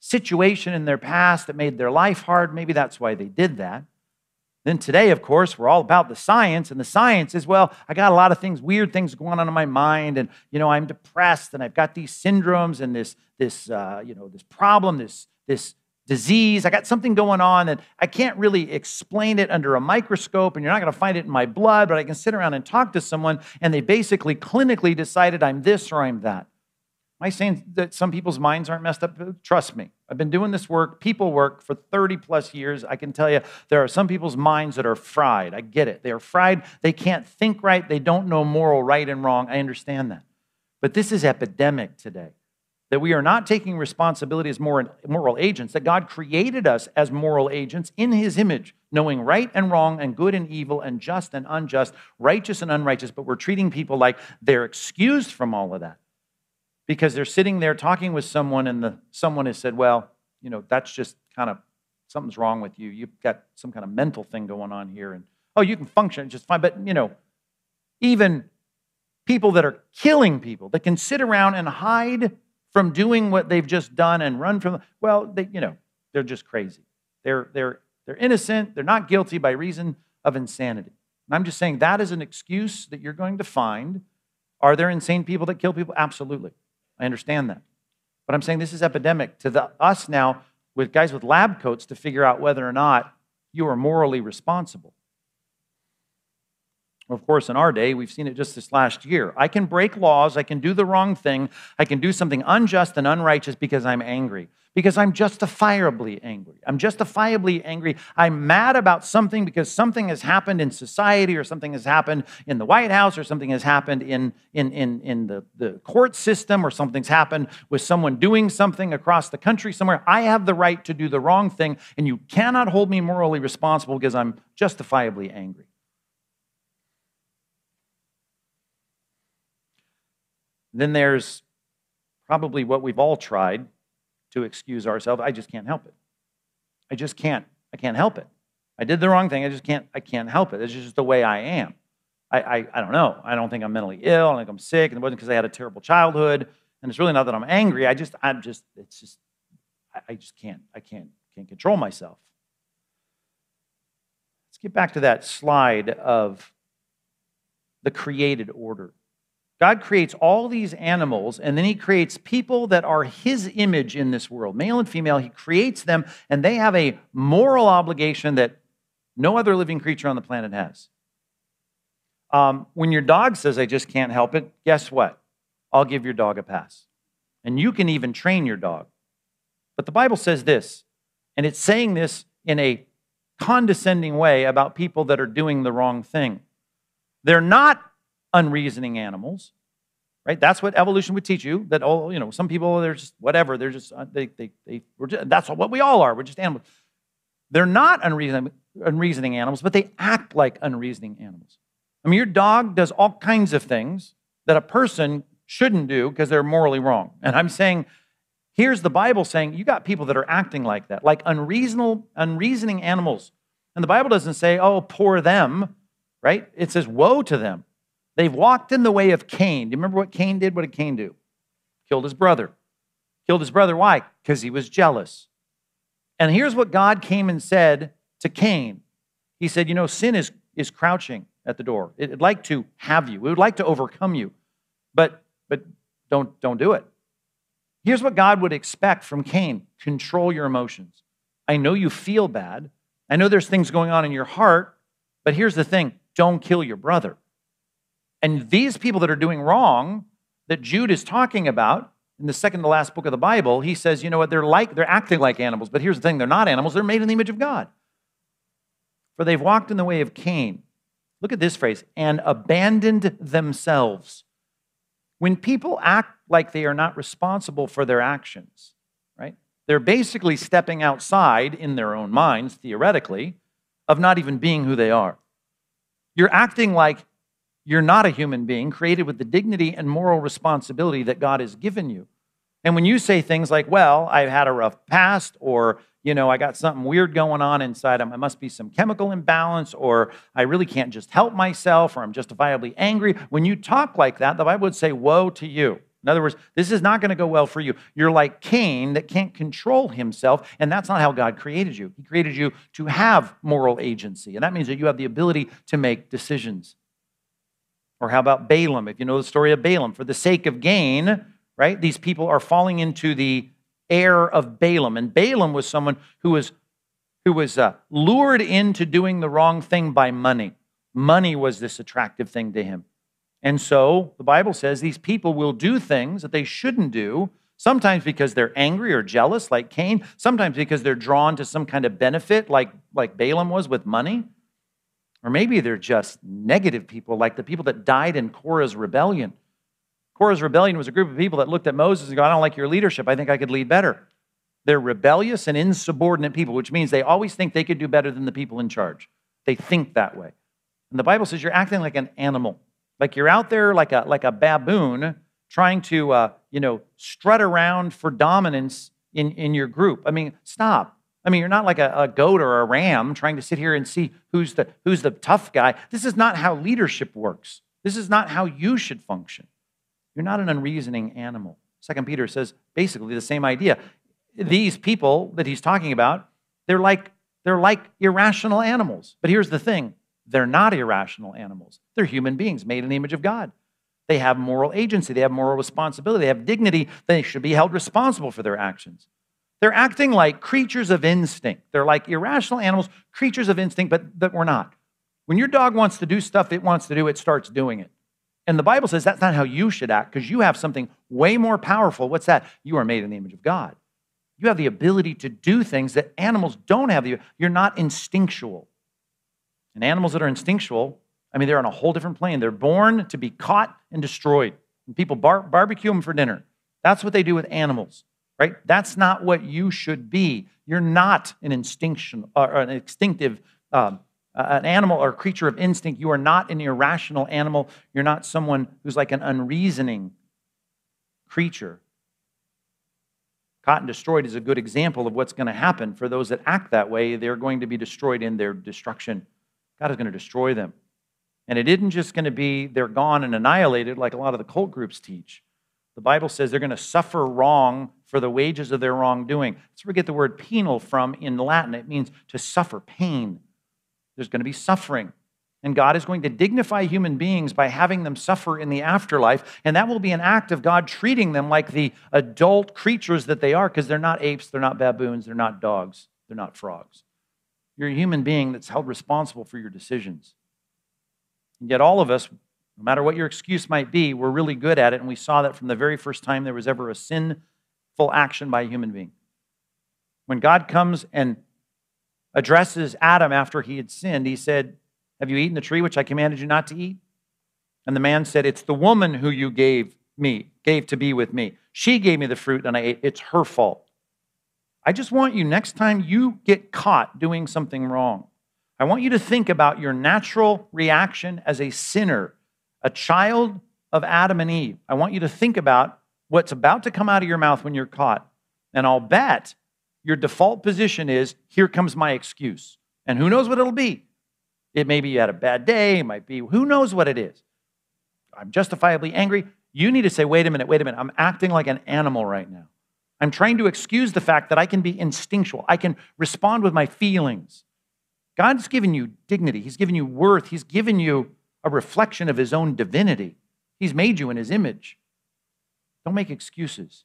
situation in their past that made their life hard, maybe that's why they did that. Then today, of course, we're all about the science, and the science is, well, I got a lot of things, weird things going on in my mind, and, you know, I'm depressed, and I've got these syndromes, and this, this, uh, you know, this problem, this, this disease. I got something going on, and I can't really explain it under a microscope, and you're not going to find it in my blood, but I can sit around and talk to someone, and they basically clinically decided I'm this or I'm that. Am I saying that some people's minds aren't messed up? Trust me. I've been doing this work, people work, for thirty plus years. I can tell you there are some people's minds that are fried. I get it. They are fried. They can't think right. They don't know moral right and wrong. I understand that. But this is epidemic today, that we are not taking responsibility as moral agents, that God created us as moral agents in his image, knowing right and wrong and good and evil and just and unjust, righteous and unrighteous, but we're treating people like they're excused from all of that, because they're sitting there talking with someone, and the someone has said, well, you know, that's just kind of, something's wrong with you. You've got some kind of mental thing going on here. And, oh, you can function just fine. But, you know, even people that are killing people, that can sit around and hide from doing what they've just done and run from, well, they, you know, they're just crazy. They're, they're, they're innocent. They're not guilty by reason of insanity. And I'm just saying that is an excuse that you're going to find. Are there insane people that kill people? Absolutely. I understand that. But I'm saying this is epidemic to the, us now, with guys with lab coats, to figure out whether or not you are morally responsible. Of course, in our day, we've seen it just this last year. I can break laws. I can do the wrong thing. I can do something unjust and unrighteous because I'm angry, because I'm justifiably angry. I'm justifiably angry. I'm mad about something because something has happened in society, or something has happened in the White House, or something has happened in, in, in, in the, the court system, or something's happened with someone doing something across the country somewhere. I have the right to do the wrong thing, and you cannot hold me morally responsible because I'm justifiably angry. Then there's probably what we've all tried to excuse ourselves. I just can't help it. I just can't. I can't help it. I did the wrong thing. I just can't. I can't help it. It's just the way I am. I, I, I don't know. I don't think I'm mentally ill. I don't think I'm sick. And it wasn't because I had a terrible childhood. And it's really not that I'm angry. I just, I'm just, it's just, I, I just can't. I can't, can't control myself. Let's get back to that slide of the created order. God creates all these animals, and then he creates people that are his image in this world, male and female. He creates them, and they have a moral obligation that no other living creature on the planet has. Um, when your dog says, I just can't help it, guess what? I'll give your dog a pass. And you can even train your dog. But the Bible says this, and it's saying this in a condescending way about people that are doing the wrong thing. They're not unreasoning animals, right? That's what evolution would teach you, that, oh, you know, some people, they're just whatever. They're just, they, they, they, we're just, that's what we all are. We're just animals. They're not unreasoning, unreasoning animals, but they act like unreasoning animals. I mean, your dog does all kinds of things that a person shouldn't do because they're morally wrong. And I'm saying, here's the Bible saying, you got people that are acting like that, like unreasonable, unreasoning animals. And the Bible doesn't say, oh, poor them, right? It says, woe to them. They've walked in the way of Cain. Do you remember what Cain did? What did Cain do? Killed his brother. Killed his brother, why? Because he was jealous. And here's what God came and said to Cain. He said, you know, sin is, is crouching at the door. It would like to have you. It would like to overcome you. But, but don't, don't do it. Here's what God would expect from Cain. Control your emotions. I know you feel bad. I know there's things going on in your heart, but here's the thing. Don't kill your brother. And these people that are doing wrong, that Jude is talking about in the second to last book of the Bible, he says, you know what, they're like, they're acting like animals, but here's the thing, they're not animals, they're made in the image of God. For they've walked in the way of Cain. Look at this phrase, and abandoned themselves. When people act like they are not responsible for their actions, right? They're basically stepping outside in their own minds, theoretically, of not even being who they are. You're acting like you're not a human being created with the dignity and moral responsibility that God has given you. And when you say things like, well, I've had a rough past, or, you know, I got something weird going on inside, I must be some chemical imbalance, or I really can't just help myself, or I'm justifiably angry. When you talk like that, the Bible would say, woe to you. In other words, this is not going to go well for you. You're like Cain that can't control himself, and that's not how God created you. He created you to have moral agency, and that means that you have the ability to make decisions. Or how about Balaam? If you know the story of Balaam, for the sake of gain, right, these people are falling into the heir of Balaam, and Balaam was someone who was, who was uh, lured into doing the wrong thing by money. Money was this attractive thing to him. And so the Bible says these people will do things that they shouldn't do, sometimes because they're angry or jealous like Cain, sometimes because they're drawn to some kind of benefit like, like Balaam was with money, or maybe they're just negative people like the people that died in Korah's rebellion. Korah's rebellion was a group of people that looked at Moses and go, I don't like your leadership. I think I could lead better. They're rebellious and insubordinate people, which means they always think they could do better than the people in charge. They think that way. And the Bible says you're acting like an animal. Like you're out there like a, like a baboon trying to, uh, you know, strut around for dominance in, in your group. I mean, stop. I mean, you're not like a, a goat or a ram trying to sit here and see who's the, who's the tough guy. This is not how leadership works. This is not how you should function. You're not an unreasoning animal. Second Peter says basically the same idea. These people that he's talking about, they're like, they're like irrational animals. But here's the thing. They're not irrational animals. They're human beings made in the image of God. They have moral agency. They have moral responsibility. They have dignity. They should be held responsible for their actions. They're acting like creatures of instinct. They're like irrational animals, creatures of instinct, but that we're not. When your dog wants to do stuff it wants to do, it starts doing it. And the Bible says that's not how you should act because you have something way more powerful. What's that? You are made in the image of God. You have the ability to do things that animals don't have. You're not instinctual. And animals that are instinctual, I mean, they're on a whole different plane. They're born to be caught and destroyed. And people bar- barbecue them for dinner. That's what they do with animals, right? That's not what you should be. You're not an instinctual, or an instinctive, um, uh, an animal or creature of instinct. You are not an irrational animal. You're not someone who's like an unreasoning creature. Caught and destroyed is a good example of what's going to happen for those that act that way. They're going to be destroyed in their destruction. God is going to destroy them. And it isn't just going to be they're gone and annihilated like a lot of the cult groups teach. The Bible says they're going to suffer wrong for the wages of their wrongdoing. That's where we get the word penal from in Latin. It means to suffer pain. There's going to be suffering. And God is going to dignify human beings by having them suffer in the afterlife. And that will be an act of God treating them like the adult creatures that they are, because they're not apes, they're not baboons, they're not dogs, they're not frogs. You're a human being that's held responsible for your decisions. And yet all of us, no matter what your excuse might be, we're really good at it. And we saw that from the very first time there was ever a sinful action by a human being. When God comes and addresses Adam after he had sinned. He said, have you eaten the tree which I commanded you not to eat? And the man said, it's the woman who you gave me, gave to be with me. She gave me the fruit and I ate. It's her fault. I just want you, next time you get caught doing something wrong, I want you to think about your natural reaction as a sinner, a child of Adam and Eve. I want you to think about what's about to come out of your mouth when you're caught. And I'll bet your default position is, here comes my excuse. And who knows what it'll be? It may be you had a bad day. It might be, who knows what it is? I'm justifiably angry. You need to say, wait a minute, wait a minute. I'm acting like an animal right now. I'm trying to excuse the fact that I can be instinctual. I can respond with my feelings. God's given you dignity. He's given you worth. He's given you a reflection of his own divinity. He's made you in his image. Don't make excuses.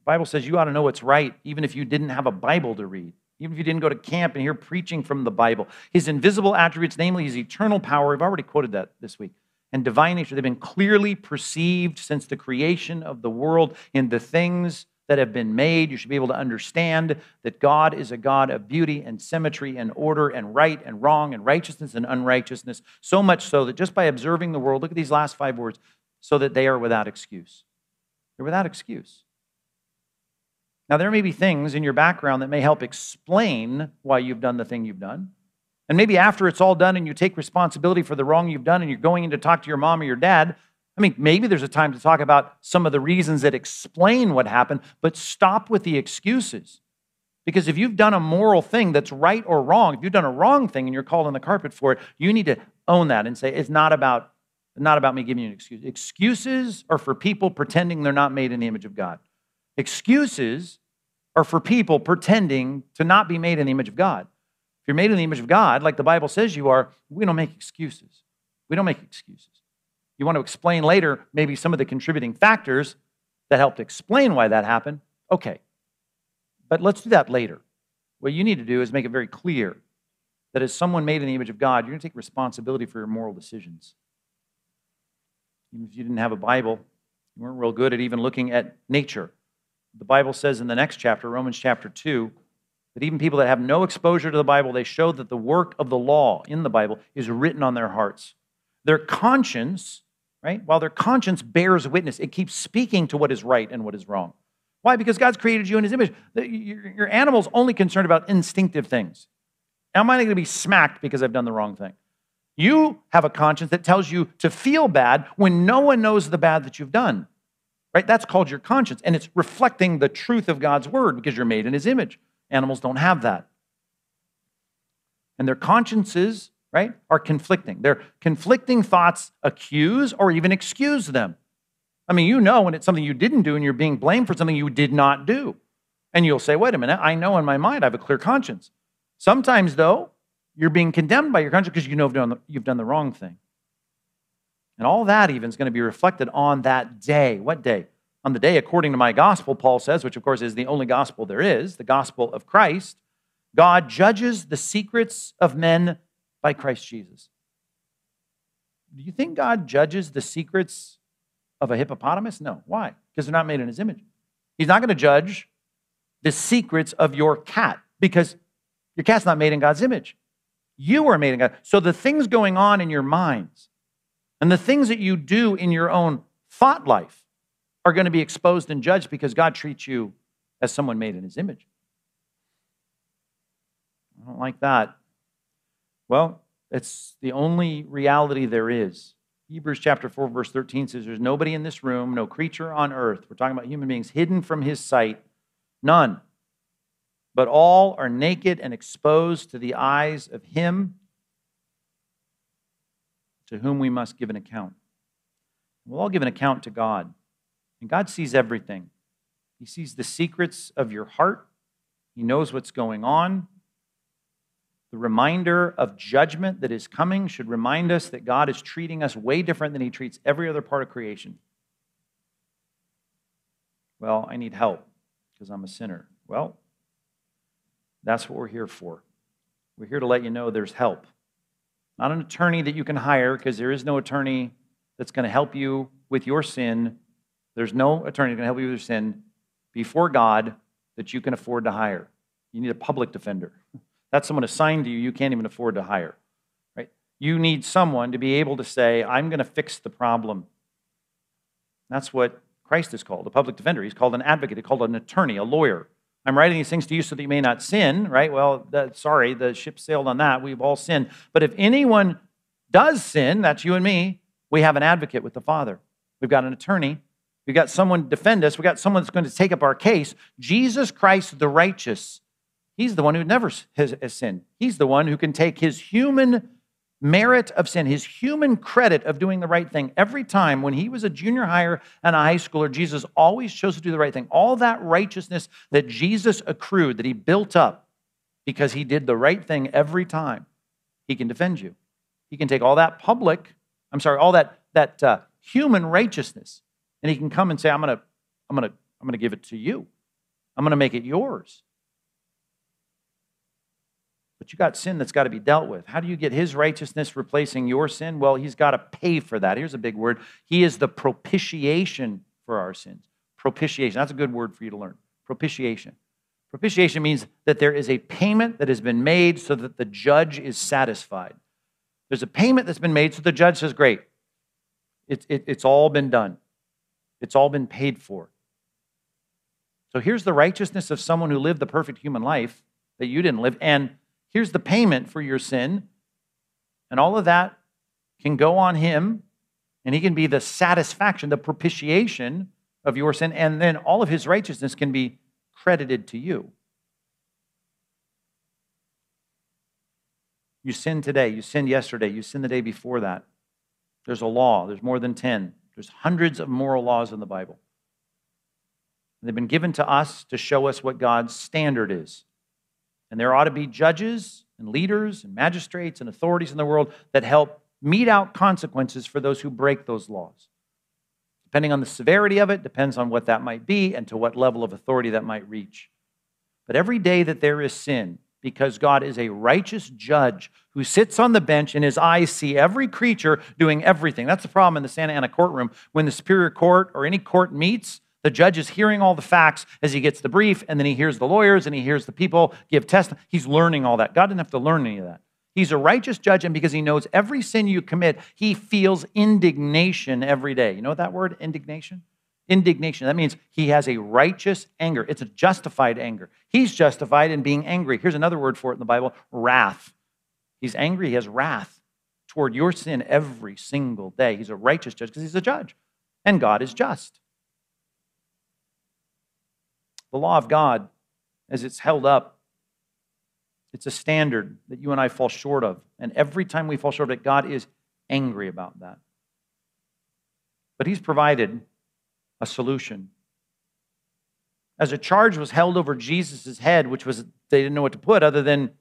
The Bible says you ought to know what's right, even if you didn't have a Bible to read, even if you didn't go to camp and hear preaching from the Bible. His invisible attributes, namely his eternal power, I've already quoted that this week, and divine nature, they've been clearly perceived since the creation of the world in the things that have been made. You should be able to understand that God is a God of beauty and symmetry and order and right and wrong and righteousness and unrighteousness, so much so that just by observing the world, look at these last five words, so that they are without excuse. They're without excuse. Now, there may be things in your background that may help explain why you've done the thing you've done. And maybe after it's all done and you take responsibility for the wrong you've done and you're going in to talk to your mom or your dad, I mean, maybe there's a time to talk about some of the reasons that explain what happened, but stop with the excuses. Because if you've done a moral thing that's right or wrong, if you've done a wrong thing and you're called on the carpet for it, you need to own that and say, it's not about, not about me giving you an excuse. Excuses are for people pretending they're not made in the image of God. Excuses are for people pretending to not be made in the image of God. If you're made in the image of God, like the Bible says you are, we don't make excuses. We don't make excuses. You want to explain later maybe some of the contributing factors that helped explain why that happened. Okay, but let's do that later. What you need to do is make it very clear that as someone made in the image of God, you're going to take responsibility for your moral decisions. Even if you didn't have a Bible, you weren't real good at even looking at nature. The Bible says in the next chapter, Romans chapter two, that even people that have no exposure to the Bible, they show that the work of the law in the Bible is written on their hearts. Their conscience, right? While their conscience bears witness, it keeps speaking to what is right and what is wrong. Why? Because God's created you in his image. Your animal's only concerned about instinctive things. Am I going to be smacked because I've done the wrong thing? You have a conscience that tells you to feel bad when no one knows the bad that you've done, right? That's called your conscience, and it's reflecting the truth of God's word because you're made in his image. Animals don't have that. And their consciences, right, are conflicting. Their conflicting thoughts accuse or even excuse them. I mean, you know when it's something you didn't do and you're being blamed for something you did not do. And you'll say, wait a minute, I know in my mind I have a clear conscience. Sometimes, though, you're being condemned by your conscience because you know you've done the, you've done the wrong thing. And all that even is going to be reflected on that day. What day? On the day, according to my gospel, Paul says, which of course is the only gospel there is, the gospel of Christ, God judges the secrets of men by Christ Jesus. Do you think God judges the secrets of a hippopotamus? No. Why? Because they're not made in his image. He's not going to judge the secrets of your cat because your cat's not made in God's image. You are made in God. So the things going on in your minds and the things that you do in your own thought life are going to be exposed and judged because God treats you as someone made in his image. I don't like that. Well, it's the only reality there is. Hebrews chapter four, verse thirteen says, there's nobody in this room, no creature on earth. We're talking about human beings hidden from his sight. None. But all are naked and exposed to the eyes of him to whom we must give an account. We'll all give an account to God. And God sees everything. He sees the secrets of your heart. He knows what's going on. The reminder of judgment that is coming should remind us that God is treating us way different than he treats every other part of creation. Well, I need help because I'm a sinner. Well, that's what we're here for. We're here to let you know there's help. Not an attorney that you can hire because there is no attorney that's going to help you with your sin. There's no attorney that's going to help you with your sin before God that you can afford to hire. You need a public defender. That's someone assigned to you you can't even afford to hire. Right? You need someone to be able to say, I'm going to fix the problem. That's what Christ is called, a public defender. He's called an advocate. He's called an attorney, a lawyer. I'm writing these things to you so that you may not sin, right? Well, that, sorry, the ship sailed on that. We've all sinned. But if anyone does sin, that's you and me, we have an advocate with the Father. We've got an attorney. We've got someone to defend us. We've got someone that's going to take up our case. Jesus Christ, the righteous, he's the one who never has, has sinned. He's the one who can take his human merit of sin, his human credit of doing the right thing. Every time when he was a junior higher and a high schooler, Jesus always chose to do the right thing. All that righteousness that Jesus accrued, that he built up because he did the right thing every time, he can defend you. He can take all that public, I'm sorry, all that, that uh, human righteousness, and he can come and say, I'm going to, I'm going to, I'm going to give it to you. I'm going to make it yours. But you got sin that's got to be dealt with. How do you get his righteousness replacing your sin? Well, he's got to pay for that. Here's a big word. He is the propitiation for our sins. Propitiation. That's a good word for you to learn. Propitiation. Propitiation means that there is a payment that has been made so that the judge is satisfied. There's a payment that's been made so the judge says, great, it, it, it's all been done. It's all been paid for. So here's the righteousness of someone who lived the perfect human life that you didn't live, and here's the payment for your sin, and all of that can go on him, and he can be the satisfaction, the propitiation of your sin, and then all of his righteousness can be credited to you. You sinned today, you sinned yesterday, you sinned the day before that. There's a law, there's more than ten. There's hundreds of moral laws in the Bible. They've been given to us to show us what God's standard is. And there ought to be judges and leaders and magistrates and authorities in the world that help mete out consequences for those who break those laws. Depending on the severity of it, depends on what that might be and to what level of authority that might reach. But every day that there is sin, because God is a righteous judge who sits on the bench and his eyes see every creature doing everything. That's the problem in the Santa Ana courtroom. When the Superior Court or any court meets, the judge is hearing all the facts as he gets the brief, and then he hears the lawyers and he hears the people give testimony. He's learning all that. God didn't have to learn any of that. He's a righteous judge, and because he knows every sin you commit, he feels indignation every day. You know that word, indignation? Indignation. That means he has a righteous anger. It's a justified anger. He's justified in being angry. Here's another word for it in the Bible, wrath. He's angry. He has wrath toward your sin every single day. He's a righteous judge because he's a judge, and God is just. The law of God, as it's held up, it's a standard that you and I fall short of. And every time we fall short of it, God is angry about that. But he's provided a solution. As a charge was held over Jesus' head, which was they didn't know what to put other than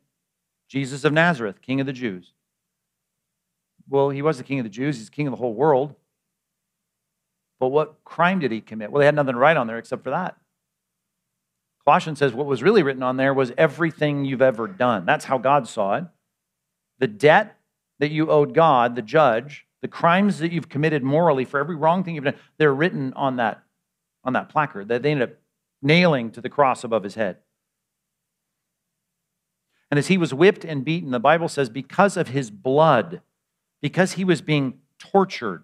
Jesus of Nazareth, King of the Jews. Well, he was the King of the Jews. He's King of the whole world. But what crime did he commit? Well, they had nothing to write on there except for that. Colossians says what was really written on there was everything you've ever done. That's how God saw it. The debt that you owed God, the judge, the crimes that you've committed morally for every wrong thing you've done, they're written on that, on that placard that they ended up nailing to the cross above his head. And as he was whipped and beaten, the Bible says because of his blood, because he was being tortured,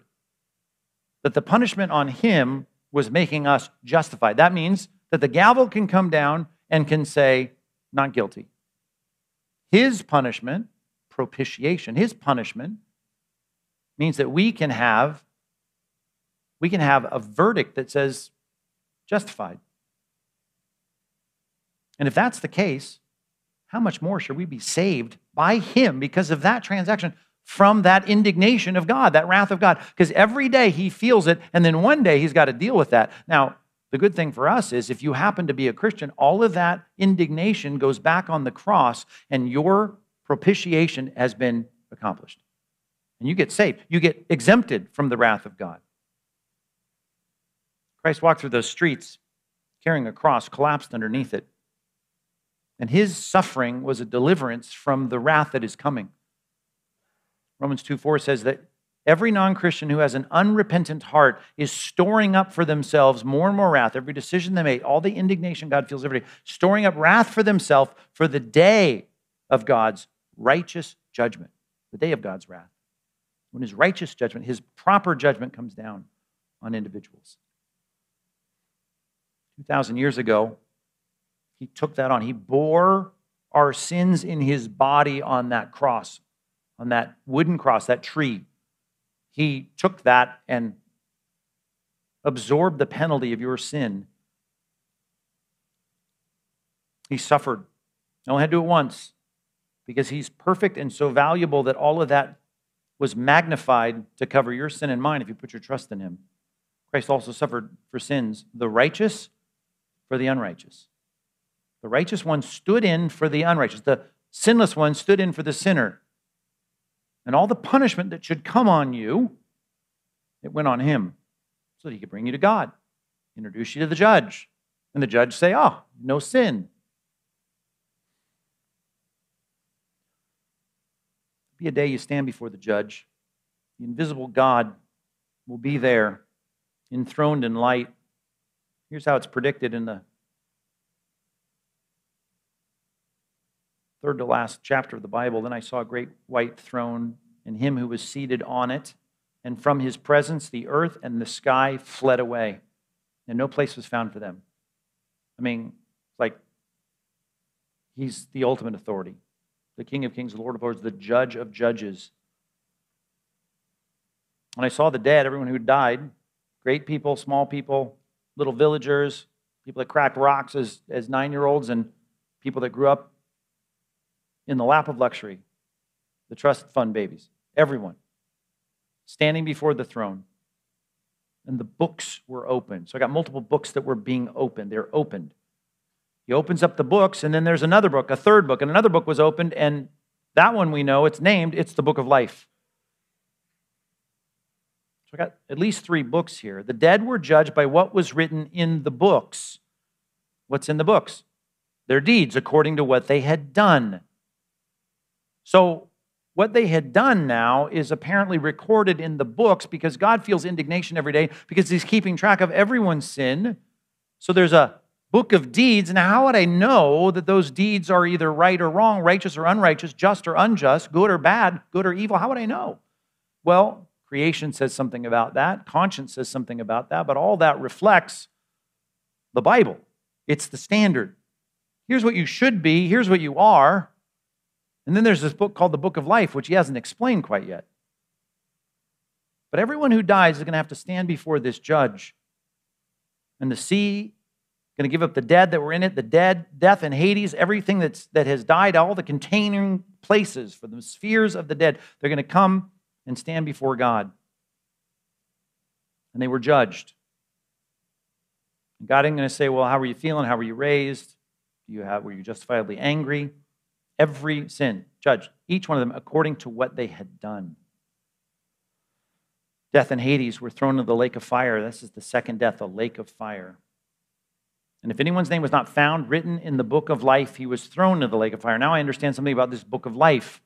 that the punishment on him was making us justified. That means that the gavel can come down and can say, not guilty. His punishment, propitiation, his punishment means that we can have, we can have a verdict that says, justified. And if that's the case, how much more should we be saved by him because of that transaction from that indignation of God, that wrath of God? Because every day he feels it, and then one day he's got to deal with that. Now, the good thing for us is if you happen to be a Christian, all of that indignation goes back on the cross and your propitiation has been accomplished. And you get saved. You get exempted from the wrath of God. Christ walked through those streets carrying a cross, collapsed underneath it. And his suffering was a deliverance from the wrath that is coming. Romans two four says that Every non-Christian who has an unrepentant heart is storing up for themselves more and more wrath. Every decision they make, all the indignation God feels every day, storing up wrath for themselves for the day of God's righteous judgment, the day of God's wrath. When his righteous judgment, his proper judgment comes down on individuals. two thousand years ago, he took that on. He bore our sins in his body on that cross, on that wooden cross, that tree. He took that and absorbed the penalty of your sin. He suffered. He only had to do it once because he's perfect and so valuable that all of that was magnified to cover your sin and mine if you put your trust in him. Christ also suffered for sins, the righteous for the unrighteous. The righteous one stood in for the unrighteous. The sinless one stood in for the sinner. And all the punishment that should come on you, it went on him so that he could bring you to God, introduce you to the judge, and the judge say, oh, no sin. It'll be a day you stand before the judge. The invisible God will be there, enthroned in light. Here's how it's predicted in the third to last chapter of the Bible. Then I saw a great white throne and him who was seated on it. And from his presence, the earth and the sky fled away. And no place was found for them. I mean, like, he's the ultimate authority. The King of Kings, the Lord of Lords, the Judge of Judges. And I saw the dead, everyone who died, great people, small people, little villagers, people that cracked rocks as, as nine-year-olds, and people that grew up in the lap of luxury, the trust fund babies, everyone, standing before the throne. And the books were opened. So I got multiple books that were being opened. They're opened. He opens up the books, and then there's another book, a third book, and another book was opened, and that one we know, it's named, it's the Book of Life. So I got at least three books here. The dead were judged by what was written in the books. What's in the books? Their deeds, according to what they had done. So what they had done now is apparently recorded in the books because God feels indignation every day because he's keeping track of everyone's sin. So there's a book of deeds. Now, how would I know that those deeds are either right or wrong, righteous or unrighteous, just or unjust, good or bad, good or evil? How would I know? Well, creation says something about that. Conscience says something about that. But all that reflects the Bible. It's the standard. Here's what you should be. Here's what you are. And then there's this book called the Book of Life, which he hasn't explained quite yet. But everyone who dies is going to have to stand before this judge. And the sea, going to give up the dead that were in it, the dead, death, and Hades, everything that's, that has died, all the containing places for the spheres of the dead. They're going to come and stand before God. And they were judged. And God ain't going to say, well, how were you feeling? How were you raised? Do you have, were you justifiably angry? Every sin judged, each one of them according to what they had done. Death and Hades were thrown into the lake of fire. This is the second death, the lake of fire. And if anyone's name was not found written in the Book of Life, he was thrown into the lake of fire. Now I understand something about this Book of Life.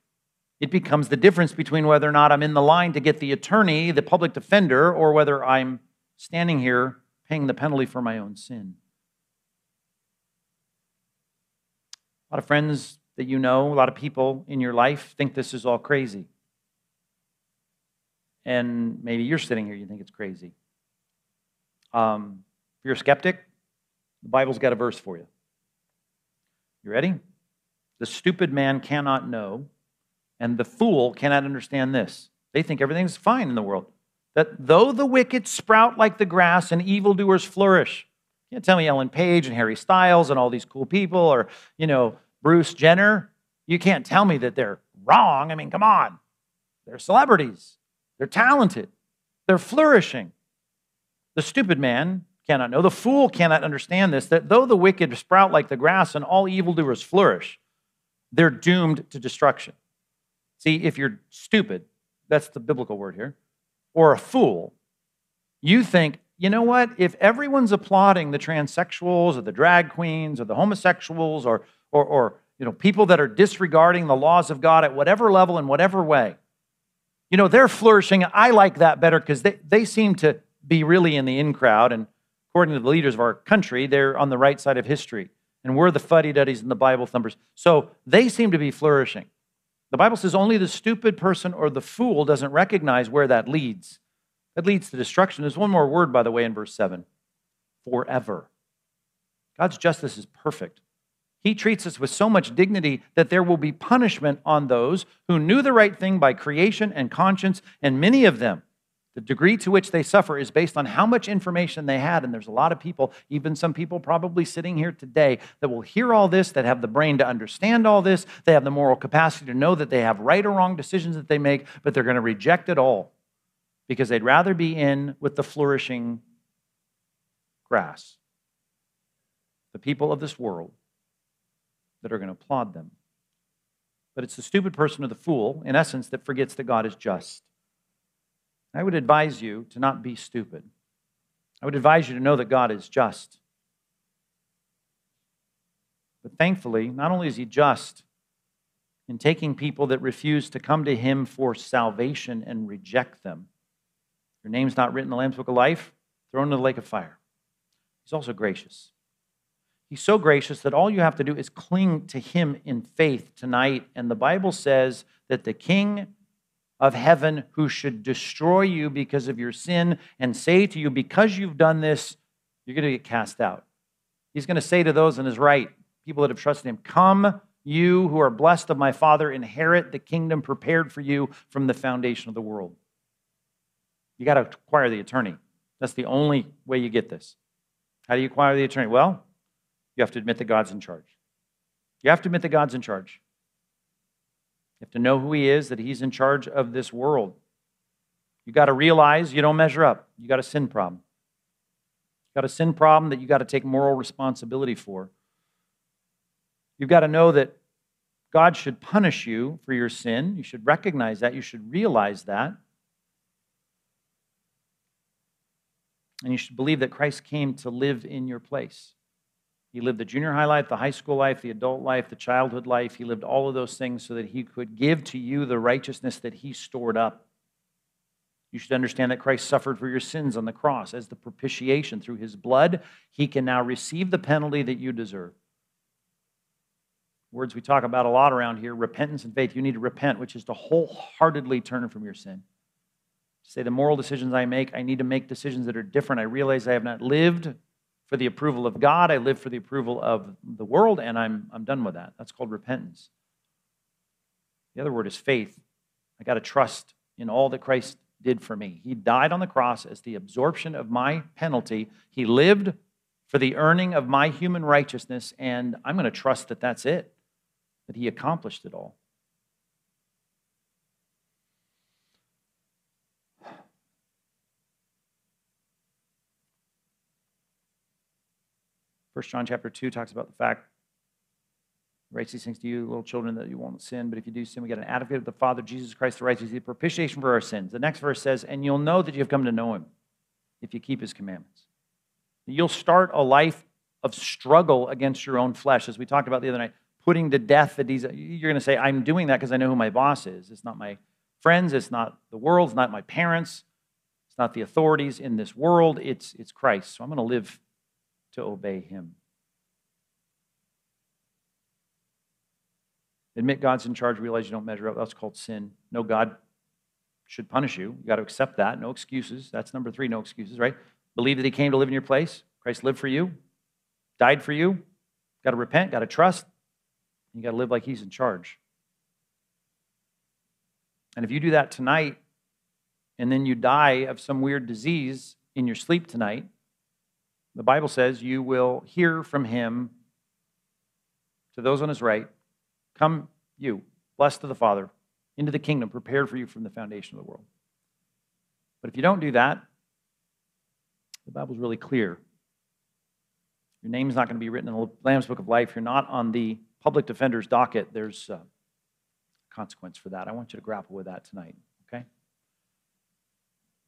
It becomes the difference between whether or not I'm in the line to get the attorney, the public defender, or whether I'm standing here paying the penalty for my own sin. A lot of friends that you know, a lot of people in your life think this is all crazy. And maybe you're sitting here, you think it's crazy. Um, if you're a skeptic, the Bible's got a verse for you. You ready? The stupid man cannot know, and the fool cannot understand this. They think everything's fine in the world. That though the wicked sprout like the grass and evildoers flourish. You can't tell me Ellen Page and Harry Styles and all these cool people or, you know, Bruce Jenner, you can't tell me that they're wrong. I mean, come on. They're celebrities. They're talented. They're flourishing. The stupid man cannot know. The fool cannot understand this, that though the wicked sprout like the grass and all evildoers flourish, they're doomed to destruction. See, if you're stupid, that's the biblical word here, or a fool, you think, you know what? If everyone's applauding the transsexuals or the drag queens or the homosexuals or Or, or you know, people that are disregarding the laws of God at whatever level and whatever way. You know, they're flourishing. I like that better because they, they seem to be really in the in crowd. And according to the leaders of our country, they're on the right side of history. And we're the fuddy-duddies and the Bible thumpers. So they seem to be flourishing. The Bible says only the stupid person or the fool doesn't recognize where that leads. That leads to destruction. There's one more word, by the way, in verse seven. Forever. God's justice is perfect. He treats us with so much dignity that there will be punishment on those who knew the right thing by creation and conscience, and many of them, the degree to which they suffer is based on how much information they had, and there's a lot of people, even some people probably sitting here today, that will hear all this, that have the brain to understand all this, they have the moral capacity to know that they have right or wrong decisions that they make, but they're going to reject it all because they'd rather be in with the flourishing grass, the people of this world that are going to applaud them. But it's the stupid person or the fool, in essence, that forgets that God is just. I would advise you to not be stupid. I would advise you to know that God is just. But thankfully, not only is he just in taking people that refuse to come to him for salvation and reject them, your name's not written in the Lamb's Book of Life, thrown into the lake of fire. He's also gracious. He's so gracious that all you have to do is cling to him in faith tonight. And the Bible says that the King of heaven, who should destroy you because of your sin and say to you, because you've done this, you're going to get cast out. He's going to say to those on his right, people that have trusted him, come, you who are blessed of my Father, inherit the kingdom prepared for you from the foundation of the world. You got to acquire the attorney. That's the only way you get this. How do you acquire the attorney? Well, you have to admit that God's in charge. You have to admit that God's in charge. You have to know who he is, that he's in charge of this world. You got to realize you don't measure up. You got a sin problem. You got a sin problem that you got to take moral responsibility for. You've got to know that God should punish you for your sin. You should recognize that. You should realize that. And you should believe that Christ came to live in your place. He lived the junior high life, the high school life, the adult life, the childhood life. He lived all of those things so that he could give to you the righteousness that he stored up. You should understand that Christ suffered for your sins on the cross as the propitiation. Through his blood, he can now receive the penalty that you deserve. Words we talk about a lot around here, repentance and faith. You need to repent, which is to wholeheartedly turn from your sin. Say, the moral decisions I make, I need to make decisions that are different. I realize I have not lived for the approval of God. I live for the approval of the world, and I'm, I'm done with that. That's called repentance. The other word is faith. I got to trust in all that Christ did for me. He died on the cross as the absorption of my penalty. He lived for the earning of my human righteousness, and I'm going to trust that that's it, that he accomplished it all. First John chapter two talks about the fact, he writes these things to you, little children, that you won't sin, but if you do sin, we get an advocate of the Father, Jesus Christ the righteous, the propitiation for our sins. The next verse says, and you'll know that you've come to know him if you keep his commandments. You'll start a life of struggle against your own flesh, as we talked about the other night, putting to death the desire. You're going to say, I'm doing that because I know who my boss is. It's not my friends, it's not the world, it's not my parents, it's not the authorities in this world, it's, it's Christ. So I'm going to live to obey him. Admit God's in charge, realize you don't measure up. That's called sin. No, God should punish you. You got to accept that. No excuses. That's number three, no excuses, right? Believe that he came to live in your place. Christ lived for you, died for you. Got to repent, got to trust. You got to live like he's in charge. And if you do that tonight, and then you die of some weird disease in your sleep tonight, the Bible says you will hear from him to those on his right, come you, blessed of the Father, into the kingdom prepared for you from the foundation of the world. But if you don't do that, the Bible's really clear. Your name's not going to be written in the Lamb's Book of Life. You're not on the public defender's docket. There's a consequence for that. I want you to grapple with that tonight, okay?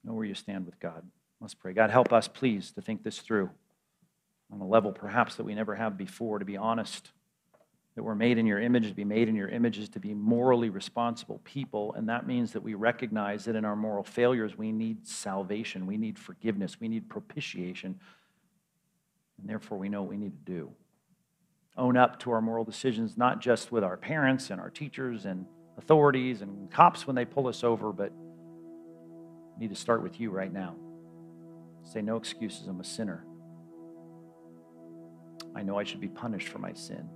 Know where you stand with God. Let's pray. God, help us, please, to think this through on a level perhaps that we never have before, to be honest that we're made in your image, to be made in your image is to be morally responsible people, and that means that we recognize that in our moral failures, we need salvation, we need forgiveness, we need propitiation, and therefore we know what we need to do. Own up to our moral decisions, not just with our parents and our teachers and authorities and cops when they pull us over, but we need to start with you right now. Say, no excuses, I'm a sinner. I know I should be punished for my sin.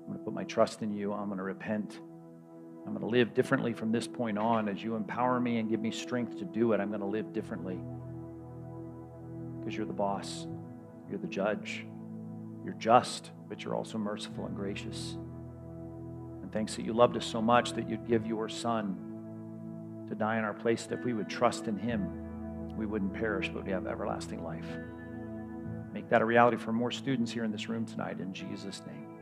I'm going to put my trust in you. I'm going to repent. I'm going to live differently from this point on. As you empower me and give me strength to do it, I'm going to live differently. Because you're the boss. You're the judge. You're just, but you're also merciful and gracious. And thanks that you loved us so much that you'd give your son to die in our place, that if we would trust in him, we wouldn't perish, but we have everlasting life. Make that a reality for more students here in this room tonight, in Jesus' name.